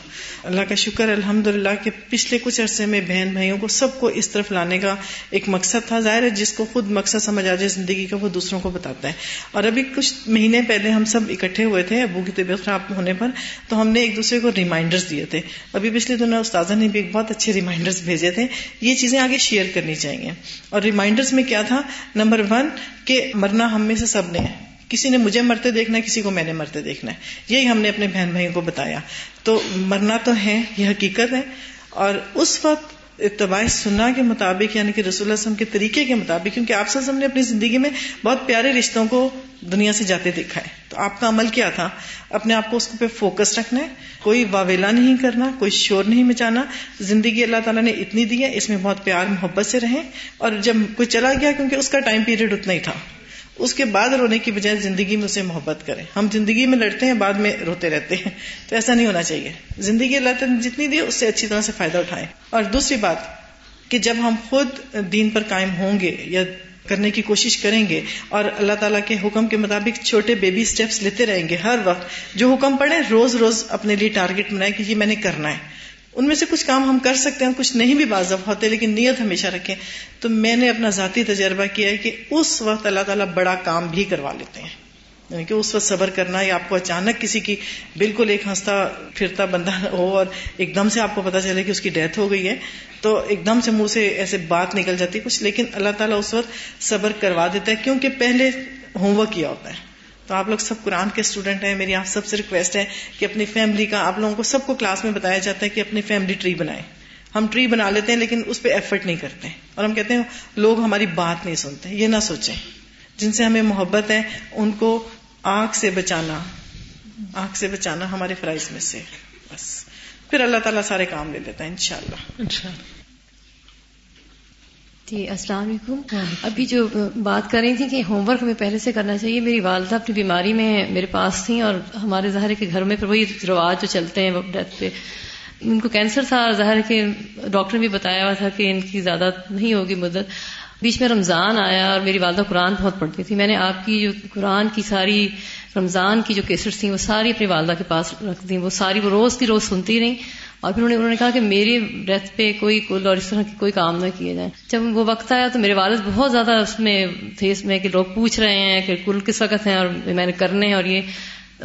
اللہ کا شکر الحمدللہ کہ پچھلے کچھ عرصے میں بہن بھائیوں کو سب کو اس طرف لانے کا ایک مقصد تھا. ظاہر ہے جس کو خود مقصد سمجھ آ جائے زندگی کا وہ دوسروں کو بتاتا ہے. اور ابھی کچھ مہینے پہلے ہم سب اکٹھے ہوئے تھے ابو کی طبیعت خراب ہونے پر، تو ہم نے ایک دوسرے کو ریمائنڈرز دیے تھے. ابھی پچھلے دنوں استاذہ نے بھی ایک بہت اچھے ریمائنڈرز بھیجے تھے. یہ چیزیں آگے شیئر کرنی چاہیے. اور ریمائنڈرز میں کیا تھا؟ نمبر ون کہ مرنا ہم میں سے سب نے ہے، کسی نے مجھے مرتے دیکھنا ہے، کسی کو میں نے مرتے دیکھنا ہے. یہی ہم نے اپنے بہن بھائیوں کو بتایا. تو مرنا تو ہے، یہ حقیقت ہے. اور اس وقت اتباع سنہ کے مطابق، یعنی کہ رسول اللہ صلی اللہ علیہ وسلم کے طریقے کے مطابق، کیونکہ آپ صلی اللہ علیہ وسلم نے اپنی زندگی میں بہت پیارے رشتوں کو دنیا سے جاتے دیکھا ہے. تو آپ کا عمل کیا تھا؟ اپنے آپ کو اس پہ فوکس رکھنا ہے، کوئی واویلا نہیں کرنا، کوئی شور نہیں مچانا. زندگی اللہ تعالیٰ نے اتنی دی ہے، اس میں بہت پیار محبت سے رہیں. اور جب کوئی چلا گیا، کیونکہ اس کا ٹائم پیریڈ اتنا ہی تھا، اس کے بعد رونے کی بجائے زندگی میں اسے محبت کریں. ہم زندگی میں لڑتے ہیں، بعد میں روتے رہتے ہیں، تو ایسا نہیں ہونا چاہیے. زندگی اللہ تعالیٰ نے جتنی دی اس سے اچھی طرح سے فائدہ اٹھائیں. اور دوسری بات کہ جب ہم خود دین پر قائم ہوں گے یا کرنے کی کوشش کریں گے اور اللہ تعالیٰ کے حکم کے مطابق چھوٹے بیبی سٹیپس لیتے رہیں گے، ہر وقت جو حکم پڑے روز روز اپنے لیے ٹارگٹ بنائیں کہ یہ میں نے کرنا ہے. ان میں سے کچھ کام ہم کر سکتے ہیں، کچھ نہیں بھی باز دفعہ ہوتے، لیکن نیت ہمیشہ رکھیں. تو میں نے اپنا ذاتی تجربہ کیا ہے کہ اس وقت اللہ تعالیٰ بڑا کام بھی کروا لیتے ہیں. یعنی کہ اس وقت صبر کرنا، یا آپ کو اچانک کسی کی بالکل ایک ہنستا پھرتا بندہ ہو اور ایک دم سے آپ کو پتا چلے کہ اس کی ڈیتھ ہو گئی ہے، تو ایک دم سے منہ سے ایسے بات نکل جاتی کچھ، لیکن اللہ تعالیٰ اس وقت صبر کروا دیتا ہے کیونکہ پہلے ہوم ورک کیا ہوتا ہے. تو آپ لوگ سب قرآن کے اسٹوڈنٹ ہیں، میری آپ سب سے ریکویسٹ ہے کہ اپنی فیملی کا، آپ لوگوں کو سب کو کلاس میں بتایا جاتا ہے کہ اپنی فیملی ٹری بنائیں. ہم ٹری بنا لیتے ہیں لیکن اس پہ ایفرٹ نہیں کرتے، اور ہم کہتے ہیں لوگ ہماری بات نہیں سنتے. یہ نہ سوچیں، جن سے ہمیں محبت ہے ان کو آنکھ سے بچانا، آنکھ سے بچانا ہمارے فرائض میں سے. بس پھر اللہ تعالیٰ سارے کام لے لیتا ہے انشاءاللہ. انشاءاللہ. جی السلام علیکم. ابھی جو بات کر رہی تھی کہ ہوم ورک میں پہلے سے کرنا چاہیے، میری والدہ اپنی بیماری میں میرے پاس تھیں اور ہمارے ظاہر کے گھر میں پھر وہی رواج جو چلتے ہیں ڈیتھ پہ، ان کو کینسر تھا، ظاہر کے ڈاکٹر نے بھی بتایا ہوا تھا کہ ان کی زیادہ نہیں ہوگی مدت. بیچ میں رمضان آیا اور میری والدہ قرآن بہت پڑھتی تھی. میں نے آپ کی جو قرآن کی ساری رمضان کی جو کیسٹس تھیں وہ ساری اپنی والدہ کے پاس رکھ دیں، وہ ساری وہ روز کی روز سنتی رہیں. اور پھر انہوں نے کہا کہ میری ڈیتھ پہ کوئی کل اور اس طرح کی کوئی کام نہ کیا جائے. جب وہ وقت آیا تو میرے والد بہت زیادہ اس میں تھے، اس میں کہ لوگ پوچھ رہے ہیں کہ کل کس وقت ہیں اور میں نے کرنے ہیں. اور یہ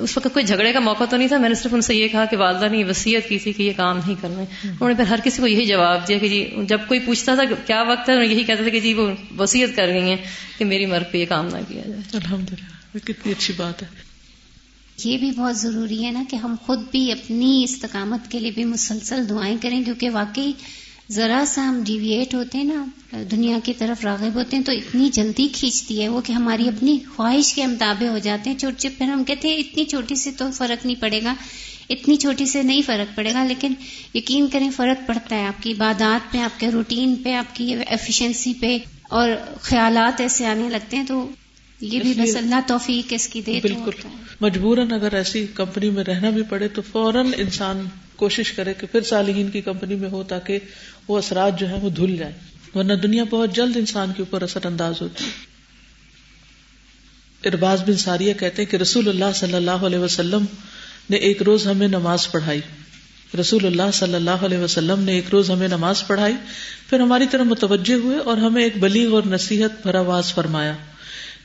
اس وقت کوئی جھگڑے کا موقع تو نہیں تھا. میں نے صرف ان سے یہ کہا کہ والدہ نے وصیت کی تھی کہ یہ کام نہیں کرنا ہے. انہوں نے پھر ہر کسی کو یہی جواب دیا کہ جی جب کوئی پوچھتا تھا کہ کیا وقت ہے، یہی کہتا تھا کہ جی وہ وصیت کر گئی ہیں کہ میری مرگ پہ یہ کام نہ کیا جائے. الحمدللہ، کتنی اچھی بات ہے. یہ بھی بہت ضروری ہے نا کہ ہم خود بھی اپنی استقامت کے لیے بھی مسلسل دعائیں کریں، کیونکہ واقعی ذرا سا ہم ڈیویٹ ہوتے ہیں نا، دنیا کی طرف راغب ہوتے ہیں تو اتنی جلدی کھینچتی ہے وہ کہ ہماری اپنی خواہش کے مطابق ہو جاتے ہیں. چھوٹے پھر ہم کہتے ہیں اتنی چھوٹی سے تو فرق نہیں پڑے گا، اتنی چھوٹی سے نہیں فرق پڑے گا، لیکن یقین کریں فرق پڑتا ہے آپ کی عبادات پہ، آپ کے روٹین پہ، آپ کی ایفیشنسی پہ، اور خیالات ایسے آنے لگتے ہیں. تو یہ بھی بس اللہ توفیق اس کی دے. بالکل مجبوراً اگر ایسی کمپنی میں رہنا بھی پڑے تو فوراً انسان کوشش کرے کہ پھر صالحین کی کمپنی میں ہو تاکہ وہ اثرات جو ہیں وہ دھل جائیں، ورنہ دنیا بہت جلد انسان کے اوپر اثر انداز ہوتی ہے. ارباز بن ساریہ کہتے ہیں کہ رسول اللہ صلی اللہ علیہ وسلم نے ایک روز ہمیں نماز پڑھائی رسول اللہ صلی اللہ علیہ وسلم نے ایک روز ہمیں نماز پڑھائی پھر ہماری طرف متوجہ ہوئے اور ہمیں ایک بلیغ اور نصیحت بھرا واز فرمایا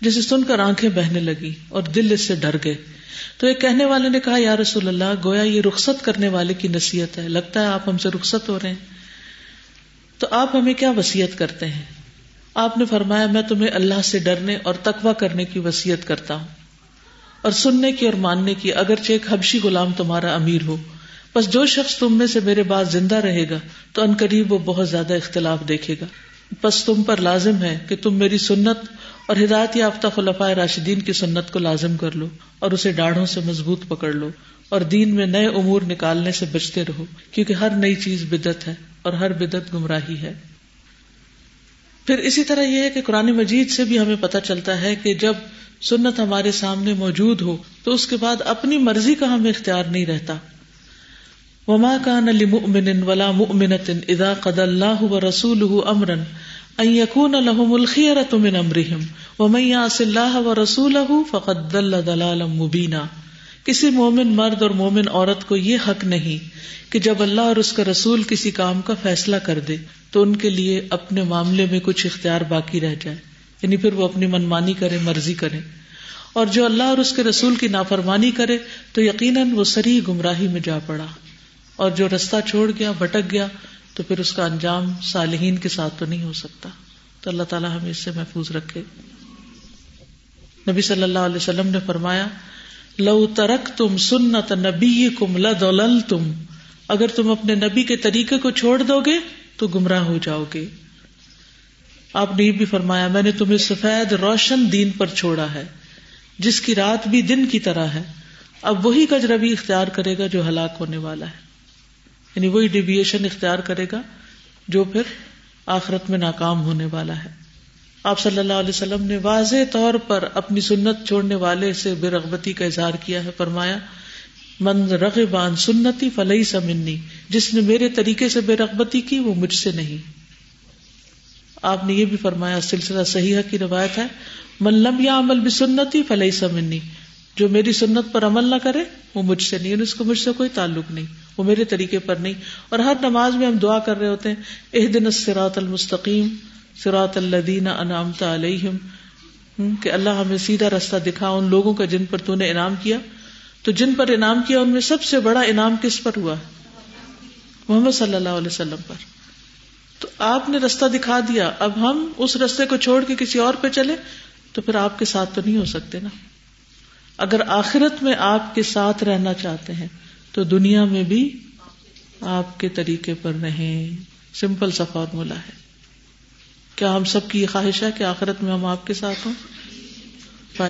جسے سن کر آنکھیں بہنے لگی اور دل اس سے ڈر گئے. تو ایک کہنے والے نے کہا یا رسول اللہ گویا یہ رخصت کرنے والے کی نصیحت ہے, لگتا ہے آپ ہم سے رخصت ہو رہے ہیں, تو آپ ہمیں کیا وصیت کرتے ہیں؟ آپ نے فرمایا میں تمہیں اللہ سے ڈرنے اور تقویٰ کرنے کی وصیت کرتا ہوں اور سننے کی اور ماننے کی, اگرچہ ایک حبشی غلام تمہارا امیر ہو. بس جو شخص تم میں سے میرے بعد زندہ رہے گا تو ان قریب وہ بہت زیادہ اختلاف دیکھے گا. بس تم پر لازم ہے کہ تم میری سنت اور ہدایت یافتہ خلفائے راشدین کی سنت کو لازم کر لو اور اسے ڈاڑھوں سے مضبوط پکڑ لو اور دین میں نئے امور نکالنے سے بچتے رہو, کیونکہ ہر نئی چیز بدعت ہے اور ہر بدعت گمراہی ہے. پھر اسی طرح یہ ہے کہ قرآن مجید سے بھی ہمیں پتہ چلتا ہے کہ جب سنت ہمارے سامنے موجود ہو تو اس کے بعد اپنی مرضی کا ہمیں اختیار نہیں رہتا. وما كان لمؤمن ولا مؤمنة اذا قضى الله ورسوله امرا ان يكون لهم الخيرة من امرهم ومن يعص الله ورسوله فقد ضل ضلالا مبينا. کسی مومن مرد اور مومن عورت کو یہ حق نہیں کہ جب اللہ اور اس کا رسول کسی کام کا فیصلہ کر دے تو ان کے لیے اپنے معاملے میں کچھ اختیار باقی رہ جائے, یعنی پھر وہ اپنی منمانی کرے, مرضی کرے. اور جو اللہ اور اس کے رسول کی نافرمانی کرے تو یقیناً وہ سری گمراہی میں جا پڑا, اور جو رستہ چھوڑ گیا, بھٹک گیا, تو پھر اس کا انجام صالحین کے ساتھ تو نہیں ہو سکتا. تو اللہ تعالیٰ ہمیں اس سے محفوظ رکھے. نبی صلی اللہ علیہ وسلم نے فرمایا لو ترکتم سنت نبیکم لضللتم, اگر تم اپنے نبی کے طریقے کو چھوڑ دو گے تو گمراہ ہو جاؤ گے. آپ نے یہ بھی فرمایا میں نے تمہیں سفید روشن دین پر چھوڑا ہے جس کی رات بھی دن کی طرح ہے, اب وہی کجروی اختیار کرے گا جو ہلاک ہونے والا ہے, یعنی وہی ڈیویشن اختیار کرے گا جو پھر آخرت میں ناکام ہونے والا ہے. آپ صلی اللہ علیہ وسلم نے واضح طور پر اپنی سنت چھوڑنے والے سے بے رغبتی کا اظہار کیا ہے. فرمایا من رغب عن سنتی فلیس منی, جس نے میرے طریقے سے بے رغبتی کی وہ مجھ سے نہیں. آپ نے یہ بھی فرمایا, سلسلہ صحیحہ کی روایت ہے, من لم یعمل بسنتی فلیس منی, جو میری سنت پر عمل نہ کرے وہ مجھ سے نہیں, اس کو مجھ سے کوئی تعلق نہیں, وہ میرے طریقے پر نہیں. اور ہر نماز میں ہم دعا کر رہے ہوتے ہیں اہدنا الصراط المستقیم صراط الذین انعمت علیہم, کہ اللہ ہمیں سیدھا رستہ دکھا ان لوگوں کا جن پر تو نے انعام کیا. تو جن پر انعام کیا ان میں سب سے بڑا انعام کس پر ہوا؟ محمد صلی اللہ علیہ وسلم پر. تو آپ نے رستہ دکھا دیا, اب ہم اس رستے کو چھوڑ کے کسی اور پہ چلے تو پھر آپ کے ساتھ تو نہیں ہو سکتے نا. اگر آخرت میں آپ کے ساتھ رہنا چاہتے ہیں تو دنیا میں بھی آپ کے طریقے پر رہیں. سمپل سا فارمولا ہے. کیا ہم سب کی یہ خواہش ہے کہ آخرت میں ہم آپ کے ساتھ ہوں؟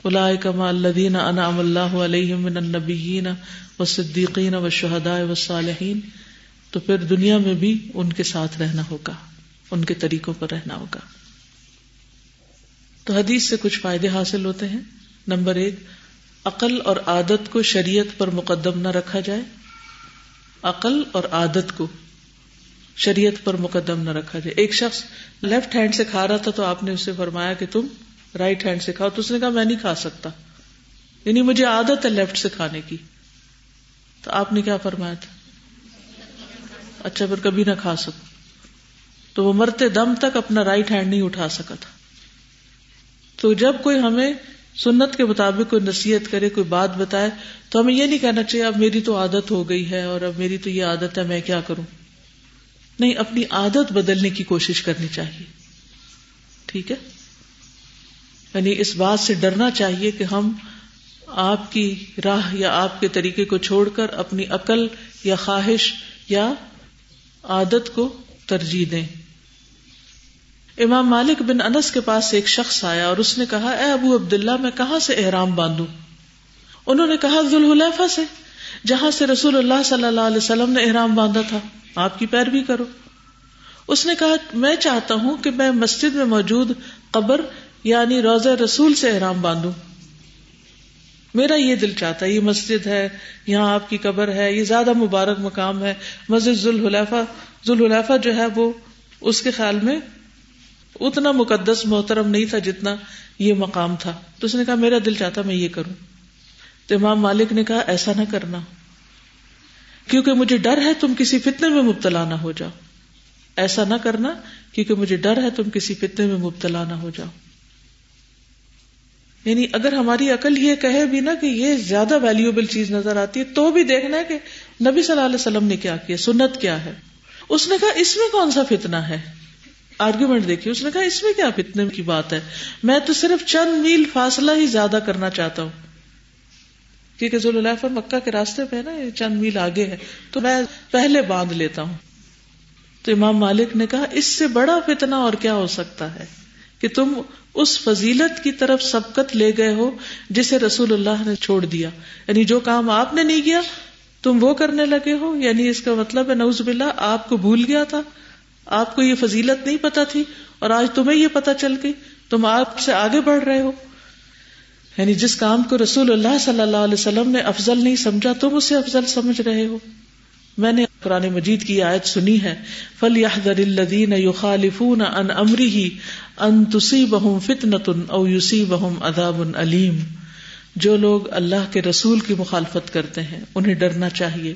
اولئک مع الذین انعم اللہ علیہم من النبیین والصدیقین والشہداء والصالحین. تو پھر دنیا میں بھی ان کے ساتھ رہنا ہوگا, ان کے طریقوں پر رہنا ہوگا. تو حدیث سے کچھ فائدے حاصل ہوتے ہیں. نمبر ایک, عقل اور عادت کو شریعت پر مقدم نہ رکھا جائے. عقل اور عادت کو شریعت پر مقدم نہ رکھا جائے. ایک شخص لیفٹ ہینڈ سے کھا رہا تھا تو آپ نے اسے فرمایا کہ تم رائٹ ہینڈ سے کھاؤ, تو اس نے کہا میں نہیں کھا سکتا, یعنی مجھے عادت ہے لیفٹ سے کھانے کی. تو آپ نے کیا فرمایا تھا؟ اچھا پھر کبھی نہ کھا سکو. تو وہ مرتے دم تک اپنا رائٹ ہینڈ نہیں اٹھا سکا تھا. تو جب کوئی ہمیں سنت کے مطابق کوئی نصیحت کرے, کوئی بات بتائے, تو ہمیں یہ نہیں کہنا چاہیے اب میری تو عادت ہو گئی ہے اور اب میری تو یہ عادت ہے میں کیا کروں. نہیں, اپنی عادت بدلنے کی کوشش کرنی چاہیے. ٹھیک ہے, یعنی اس بات سے ڈرنا چاہیے کہ ہم آپ کی راہ یا آپ کے طریقے کو چھوڑ کر اپنی عقل یا خواہش یا عادت کو ترجیح دیں. امام مالک بن انس کے پاس ایک شخص آیا اور اس نے کہا اے ابو عبداللہ میں کہاں سے احرام باندھوں؟ انہوں نے کہا ذوالحلیفہ سے, جہاں سے رسول اللہ صلی اللہ علیہ وسلم نے احرام باندھا تھا, آپ کی پیروی کرو. اس نے کہا میں چاہتا ہوں کہ میں مسجد میں موجود قبر یعنی روضہ رسول سے احرام باندھوں. میرا یہ دل چاہتا ہے, یہ مسجد ہے, یہاں آپ کی قبر ہے, یہ زیادہ مبارک مقام ہے. مسجد ذوالحلیفہ ذوالحلیفہ جو ہے وہ اس کے خیال میں اتنا مقدس محترم نہیں تھا جتنا یہ مقام تھا. تو اس نے کہا میرا دل چاہتا میں یہ کروں. تو امام مالک نے کہا ایسا نہ کرنا، کیونکہ مجھے ڈر ہے تم کسی فتنے میں مبتلا نہ ہو جاؤ. ایسا نہ کرنا کیونکہ مجھے ڈر ہے تم کسی فتنے میں مبتلا نہ ہو جاؤ. یعنی اگر ہماری عقل یہ کہے بھی نا کہ یہ زیادہ ویلیوبل چیز نظر آتی ہے تو بھی دیکھنا ہے کہ نبی صلی اللہ علیہ وسلم نے کیا کیا، سنت کیا ہے. اس نے کہا اس میں کون سا فتنہ ہے، آرگیومنٹ دیکھیے. اس نے کہا اس میں کیا فتنے کی بات ہے، میں تو صرف چند میل فاصلہ ہی زیادہ کرنا چاہتا ہوں، کیونکہ ذوالحلیفہ مکہ کے راستے پہ نا چند میل آگے ہے، تو میں پہلے باندھ لیتا ہوں. تو امام مالک نے کہا اس سے بڑا فتنہ اور کیا ہو سکتا ہے کہ تم اس فضیلت کی طرف سبقت لے گئے ہو جسے رسول اللہ نے چھوڑ دیا. یعنی جو کام آپ نے نہیں کیا تم وہ کرنے لگے ہو، یعنی اس کا مطلب ہے نعوذ باللہ آپ کو بھول گیا تھا، آپ کو یہ فضیلت نہیں پتا تھی اور آج تمہیں یہ پتا چل گئی، تم آپ سے آگے بڑھ رہے ہو. یعنی جس کام کو رسول اللہ صلی اللہ علیہ وسلم نے افضل نہیں سمجھا تم اسے افضل سمجھ رہے ہو. میں نے قرآن مجید کی آیت سنی ہے فَلْيَحْذَرِ الَّذِينَ يُخَالِفُونَ عَنْ أَمْرِهِ أَنْ تُصِيبَهُمْ فِتْنَةٌ أَوْ يُصِيبَهُمْ عَذَابٌ أَلِيمٌ. جو لوگ اللہ کے رسول کی مخالفت کرتے ہیں انہیں ڈرنا چاہیے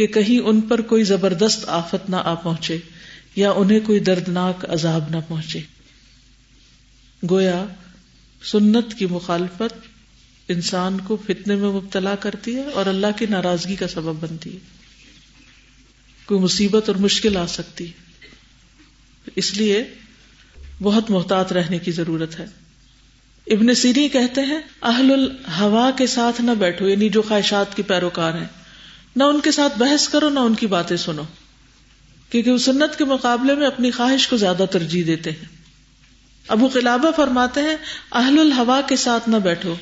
کہ کہیں ان پر کوئی زبردست آفت نہ آ پہنچے یا انہیں کوئی دردناک عذاب نہ پہنچے. گویا سنت کی مخالفت انسان کو فتنے میں مبتلا کرتی ہے اور اللہ کی ناراضگی کا سبب بنتی ہے، کوئی مصیبت اور مشکل آ سکتی ہے. اس لیے بہت محتاط رہنے کی ضرورت ہے. ابن سیرین کہتے ہیں اہل الہوا کے ساتھ نہ بیٹھو، یعنی جو خواہشات کی پیروکار ہیں نہ ان کے ساتھ بحث کرو نہ ان کی باتیں سنو، کیونکہ وہ سنت کے مقابلے میں اپنی خواہش کو زیادہ ترجیح دیتے ہیں. ابو قلابہ فرماتے ہیں اہل الہوا کے ساتھ نہ بیٹھو،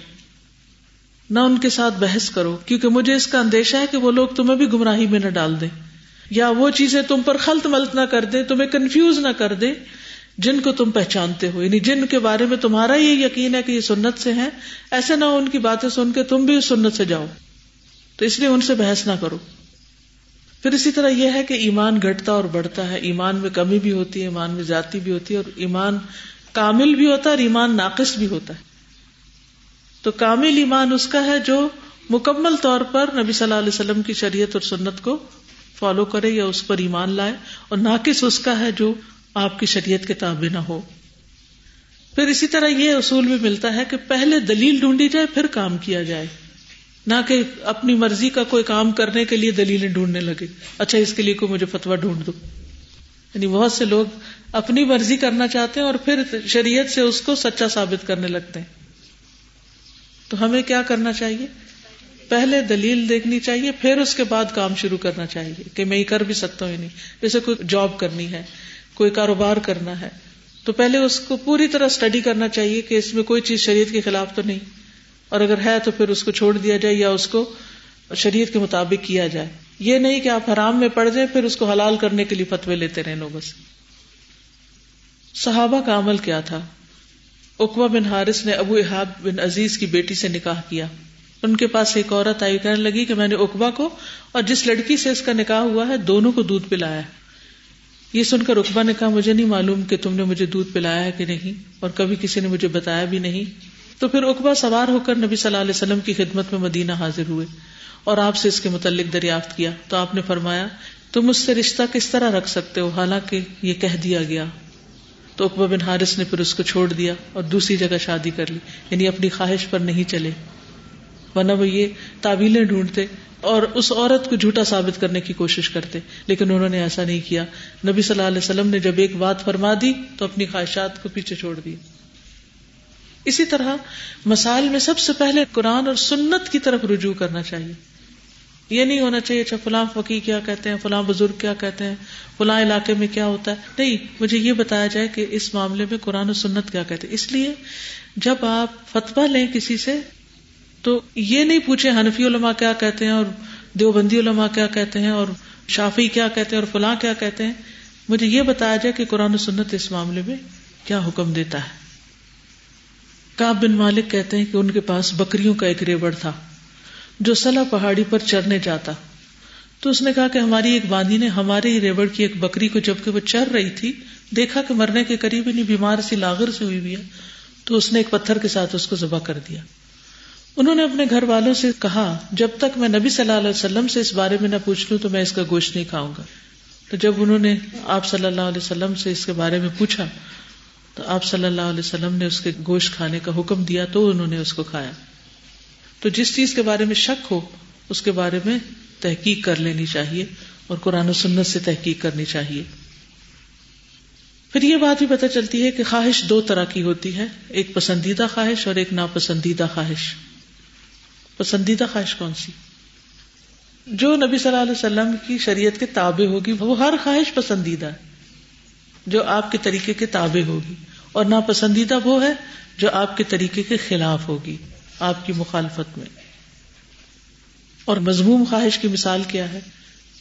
نہ ان کے ساتھ بحث کرو، کیونکہ مجھے اس کا اندیشہ ہے کہ وہ لوگ تمہیں بھی گمراہی میں نہ ڈال دیں یا وہ چیزیں تم پر خلط ملط نہ کر دیں، تمہیں کنفیوز نہ کر دیں جن کو تم پہچانتے ہو، یعنی جن کے بارے میں تمہارا یہ یقین ہے کہ یہ سنت سے ہیں. ایسے نہ ہو ان کی باتیں سن کے تم بھی سنت سے جاؤ، تو اس لیے ان سے بحث نہ کرو. پھر اسی طرح یہ ہے کہ ایمان گھٹتا اور بڑھتا ہے، ایمان میں کمی بھی ہوتی ہے، ایمان میں زیادتی بھی ہوتی ہے، اور ایمان کامل بھی ہوتا ہے اور ایمان ناقص بھی ہوتا ہے. تو کامل ایمان اس کا ہے جو مکمل طور پر نبی صلی اللہ علیہ وسلم کی شریعت اور سنت کو فالو کرے یا اس پر ایمان لائے، اور ناقص اس کا ہے جو آپ کی شریعت کے تابع نہ ہو. پھر اسی طرح یہ اصول بھی ملتا ہے کہ پہلے دلیل ڈھونڈی جائے پھر کام کیا جائے، نہ کہ اپنی مرضی کا کوئی کام کرنے کے لیے دلیلیں ڈھونڈنے لگے، اچھا اس کے لیے کوئی مجھے فتویٰ ڈھونڈ دو. یعنی بہت سے لوگ اپنی مرضی کرنا چاہتے ہیں اور پھر شریعت سے اس کو سچا ثابت کرنے لگتے ہیں. تو ہمیں کیا کرنا چاہیے؟ پہلے دلیل دیکھنی چاہیے پھر اس کے بعد کام شروع کرنا چاہیے کہ میں یہ کر بھی سکتا ہوں یا نہیں. جیسے کوئی جاب کرنی ہے، کوئی کاروبار کرنا ہے، تو پہلے اس کو پوری طرح اسٹڈی کرنا چاہیے کہ اس میں کوئی چیز شریعت کے خلاف تو نہیں، اور اگر ہے تو پھر اس کو چھوڑ دیا جائے یا اس کو شریعت کے مطابق کیا جائے. یہ نہیں کہ آپ حرام میں پڑ جائیں پھر اس کو حلال کرنے کے لیے فتوے لیتے رہیں لوگوں سے. صحابہ کا عمل کیا تھا؟ عقبہ بن حارث نے ابو احاب بن عزیز کی بیٹی سے نکاح کیا. ان کے پاس ایک عورت آئی، کہنے لگی کہ میں نے عقبہ کو اور جس لڑکی سے اس کا نکاح ہوا ہے دونوں کو دودھ پلایا ہے. یہ سن کر عقبہ نے کہا مجھے نہیں معلوم کہ تم نے مجھے دودھ پلایا ہے کہ نہیں، اور کبھی کسی نے مجھے بتایا بھی نہیں. تو پھر عقبہ سوار ہو کر نبی صلی اللہ علیہ وسلم کی خدمت میں مدینہ حاضر ہوئے اور آپ سے اس کے متعلق دریافت کیا. تو آپ نے فرمایا تم اس سے رشتہ کس طرح رکھ سکتے ہو حالانکہ یہ کہہ دیا گیا. تو عقبہ بن حارث نے پھر اس کو چھوڑ دیا اور دوسری جگہ شادی کر لی، یعنی اپنی خواہش پر نہیں چلے، ورنہ وہ یہ تعویلیں ڈھونڈتے اور اس عورت کو جھوٹا ثابت کرنے کی کوشش کرتے. لیکن انہوں نے ایسا نہیں کیا. نبی صلی اللہ علیہ وسلم نے جب ایک بات فرما دی تو اپنی خواہشات کو پیچھے چھوڑ دی. اسی طرح مسائل میں سب سے پہلے قرآن اور سنت کی طرف رجوع کرنا چاہیے. یہ نہیں ہونا چاہیے اچھا فلاں فقیہ کیا کہتے ہیں، فلاں بزرگ کیا کہتے ہیں، فلاں علاقے میں کیا ہوتا ہے. نہیں، مجھے یہ بتایا جائے کہ اس معاملے میں قرآن اور سنت کیا کہتے ہیں. اس لیے جب آپ فتویٰ لیں کسی سے تو یہ نہیں پوچھیں حنفی علماء کیا کہتے ہیں اور دیوبندی علماء کیا کہتے ہیں اور شافعی کیا کہتے ہیں اور فلاں کیا کہتے ہیں. مجھے یہ بتایا جائے کہ قرآن و سنت اس معاملے میں کیا حکم دیتا ہے. کعب بن مالک کہتے ہیں کہ ان کے پاس بکریوں کا ایک ریوڑ تھا جو سلا پہاڑی پر چرنے جاتا. تو اس نے کہا کہ ہماری ایک باندھی نے ہمارے ہی ریوڑ کی ایک بکری کو جبکہ وہ چر رہی تھی دیکھا کہ مرنے کے قریب ہی نہیں، بیمار سی لاغر سے ہوئی بھی ہے، تو اس نے ایک پتھر کے ساتھ اس کو ذبح کر دیا۔ انہوں نے اپنے گھر والوں سے کہا جب تک میں نبی صلی اللہ علیہ وسلم سے اس بارے میں نہ پوچھ لوں تو میں اس کا گوشت نہیں کھاؤں گا۔ تو جب انہوں نے آپ صلی اللہ علیہ وسلم سے اس کے بارے میں پوچھا تو آپ صلی اللہ علیہ وسلم نے اس کے گوشت کھانے کا حکم دیا تو انہوں نے اس کو کھایا۔ تو جس چیز کے بارے میں شک ہو اس کے بارے میں تحقیق کر لینی چاہیے اور قرآن و سنت سے تحقیق کرنی چاہیے۔ پھر یہ بات بھی پتہ چلتی ہے کہ خواہش دو طرح کی ہوتی ہے، ایک پسندیدہ خواہش اور ایک ناپسندیدہ خواہش۔ پسندیدہ خواہش کون سی؟ جو نبی صلی اللہ علیہ وسلم کی شریعت کے تابع ہوگی وہ ہر خواہش پسندیدہ ہے، جو آپ کے طریقے کے تابع ہوگی، اور ناپسندیدہ وہ ہے جو آپ کے طریقے کے خلاف ہوگی، آپ کی مخالفت میں۔ اور مذموم خواہش کی مثال کیا ہے؟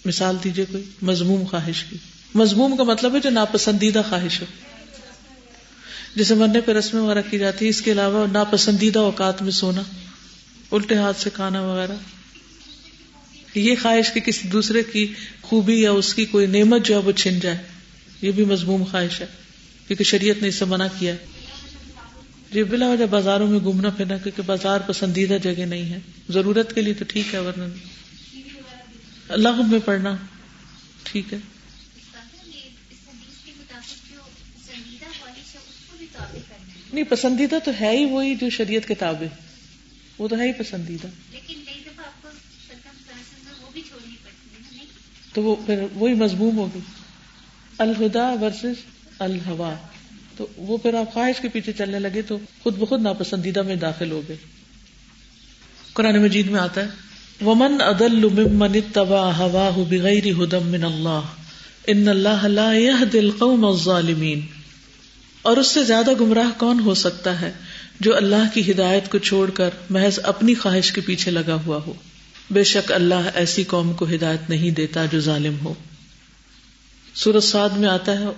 مثال دیجئے کوئی مذموم خواہش کی۔ مذموم کا مطلب ہے جو ناپسندیدہ خواہش ہو، جسے مرنے پہ رسمیں وغیرہ کی جاتی ہے۔ اس کے علاوہ ناپسندیدہ اوقات میں سونا، الٹے ہاتھ سے کھانا وغیرہ، یہ خواہش کہ کسی دوسرے کی خوبی یا اس کی کوئی نعمت جو ہے وہ چھن جائے، یہ بھی مذموم خواہش ہے، کیونکہ شریعت نے اس سے منع کیا ہے۔ جی بلا وجہ بازاروں میں گھومنا پھرنا، کیونکہ بازار پسندیدہ جگہ نہیں ہے، ضرورت کے لیے تو ٹھیک ہے، ورنہ لغو میں پڑھنا ٹھیک ہے۔ نہیں، پسندیدہ تو ہے ہی وہی جو شریعت کے تابع، وہ تو ہے ہی پسندیدہ، تو وہ پھر وہی مذموم ہوگی۔ الہدا ورسز الہوا، تو وہ پھر آپ خواہش کے پیچھے چلنے لگے تو خود بخود ناپسندیدہ میں داخل ہو گئے۔ قرآن مجید میں آتا ہے وَمَنْ أَضَلُّ مِمَّنِ اتَّبَعَ هَوَاهُ بِغَيْرِ هُدًى مِّنَ اللَّهِ إِنَّ اللَّهَ لَا يَهْدِي الْقَوْمَ الظَّالِمِينَ۔ اور اس سے زیادہ گمراہ کون ہو سکتا ہے جو اللہ کی ہدایت کو چھوڑ کر محض اپنی خواہش کے پیچھے لگا ہوا ہو، بے شک اللہ ایسی قوم کو ہدایت نہیں دیتا جو ظالم ہو۔ سورۃ صاد میں آتا ہے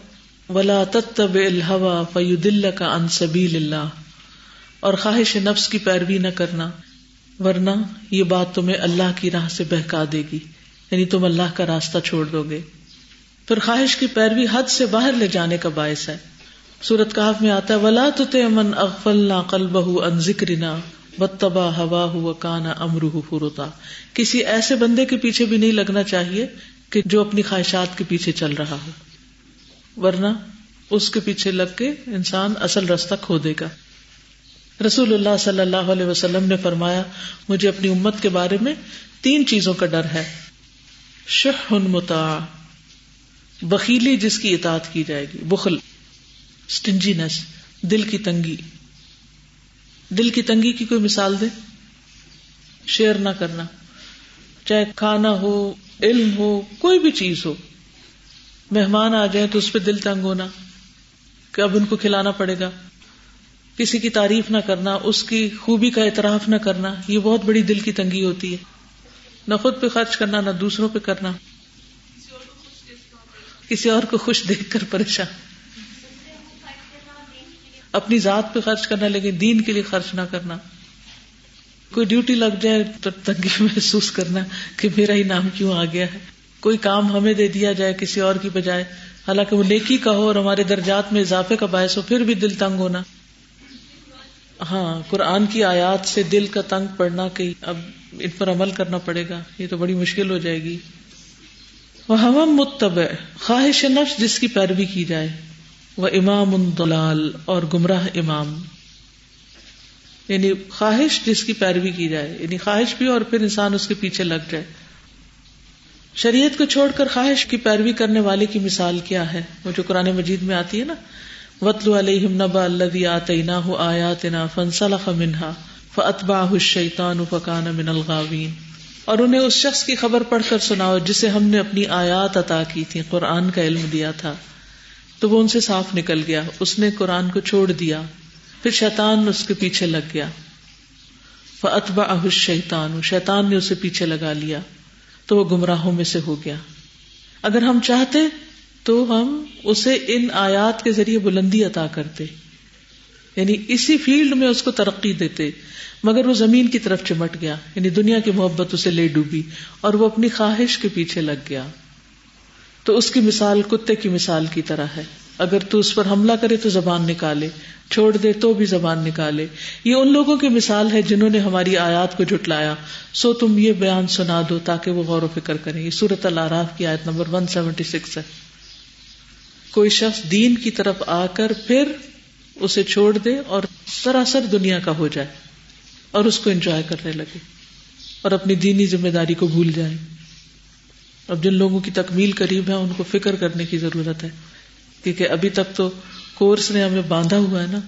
وَلَا تَتَّبِ الْهَوَى فَيُدِلَّكَ عَنْ سَبِيلِ اللَّهِ، اور خواہش نفس کی پیروی نہ کرنا ورنہ یہ بات تمہیں اللہ کی راہ سے بہکا دے گی، یعنی تم اللہ کا راستہ چھوڑ دو گے۔ پھر خواہش کی پیروی حد سے باہر لے جانے کا باعث ہے۔ سورۃ کہف میں آتا ہے وَلَا تُطِعْ مَنْ أَغْفَلْنَا قَلْبَهُ عَنْ ذِكْرِنَا وَاتَّبَعَ هَوَاهُ وَكَانَ أَمْرُهُ فُرُطًا، کسی ایسے بندے کے پیچھے بھی نہیں لگنا چاہیے کہ جو اپنی خواہشات کے پیچھے چل رہا ہو، ورنہ اس کے پیچھے لگ کے انسان اصل راستہ کھو دے گا۔ رسول اللہ صلی اللہ علیہ وسلم نے فرمایا مجھے اپنی امت کے بارے میں تین چیزوں کا ڈر ہے، شح متاع، بخیلی جس کی اطاعت کی جائے گی، بخل، سٹنجینس، دل کی تنگی۔ دل کی تنگی کی کوئی مثال دے؟ شیئر نہ کرنا، چاہے کھانا ہو، علم ہو، کوئی بھی چیز ہو، مہمان آ جائیں تو اس پہ دل تنگ ہونا کہ اب ان کو کھلانا پڑے گا، کسی کی تعریف نہ کرنا، اس کی خوبی کا اعتراف نہ کرنا، یہ بہت بڑی دل کی تنگی ہوتی ہے، نہ خود پہ خرچ کرنا نہ دوسروں پہ کرنا، کسی اور کو خوش دیکھ کر پریشان، اپنی ذات پہ خرچ کرنا لیکن دین کے لیے خرچ نہ کرنا، کوئی ڈیوٹی لگ جائے تو تنگی محسوس کرنا کہ میرا ہی نام کیوں آ گیا ہے، کوئی کام ہمیں دے دیا جائے کسی اور کی بجائے، حالانکہ وہ نیکی کا ہو اور ہمارے درجات میں اضافے کا باعث ہو، پھر بھی دل تنگ ہونا۔ ہاں، قرآن کی آیات سے دل کا تنگ پڑنا کہ اب ان پر عمل کرنا پڑے گا، یہ تو بڑی مشکل ہو جائے گی۔ وَهَوًى مُتَّبِعٌ، خواہش نفس جس کی پیروی کی جائے، وَإِمَامٌ ضَلَالٌ، اور گمراہ امام، یعنی خواہش جس کی پیروی کی جائے، یعنی خواہش بھی اور پھر انسان اس کے پیچھے لگ جائے۔ شریعت کو چھوڑ کر خواہش کی پیروی کرنے والے کی مثال کیا ہے؟ وہ جو قرآن مجید میں آتی ہے نا، وَاتْلُ عَلَيْهِمْ نَبَأَ الَّذِي آتَيْنَاهُ آيَاتِنَا فَانْسَلَخَ مِنْهَا فَأَتْبَعَهُ الشَّيْطَانُ فَكَانَ مِنَ الْغَاوِينَ، اور انہیں اس شخص کی خبر پڑھ کر سناؤ جسے ہم نے اپنی آیات عطا کی تھی، قرآن کا علم دیا تھا، تو وہ ان سے صاف نکل گیا، اس نے قرآن کو چھوڑ دیا، پھر شیطان اس کے پیچھے لگ گیا، فَأَتْبَعَهُ الشَّيْطَانُ، شیطان نے اسے پیچھے لگا لیا تو وہ گمراہوں میں سے ہو گیا۔ اگر ہم چاہتے تو ہم اسے ان آیات کے ذریعے بلندی عطا کرتے، یعنی اسی فیلڈ میں اس کو ترقی دیتے، مگر وہ زمین کی طرف چمٹ گیا، یعنی دنیا کی محبت اسے لے ڈوبی اور وہ اپنی خواہش کے پیچھے لگ گیا. تو اس کی مثال کتے کی مثال کی طرح ہے، اگر تو اس پر حملہ کرے تو زبان نکالے، چھوڑ دے تو بھی زبان نکالے. یہ ان لوگوں کی مثال ہے جنہوں نے ہماری آیات کو جھٹلایا، سو تم یہ بیان سنا دو تاکہ وہ غور و فکر کریں. یہ سورۃ الاعراف کی آیت نمبر ایک سو چھہتر ہے. کوئی شخص دین کی طرف آ کر پھر اسے چھوڑ دے اور سراسر دنیا کا ہو جائے اور اس کو انجوائے کرنے لگے اور اپنی دینی ذمہ داری کو بھول جائے. اب جن لوگوں کی تکمیل قریب ہے ان کو فکر کرنے کی ضرورت ہے، کیونکہ ابھی تک تو کورس نے ہمیں باندھا ہوا ہے نا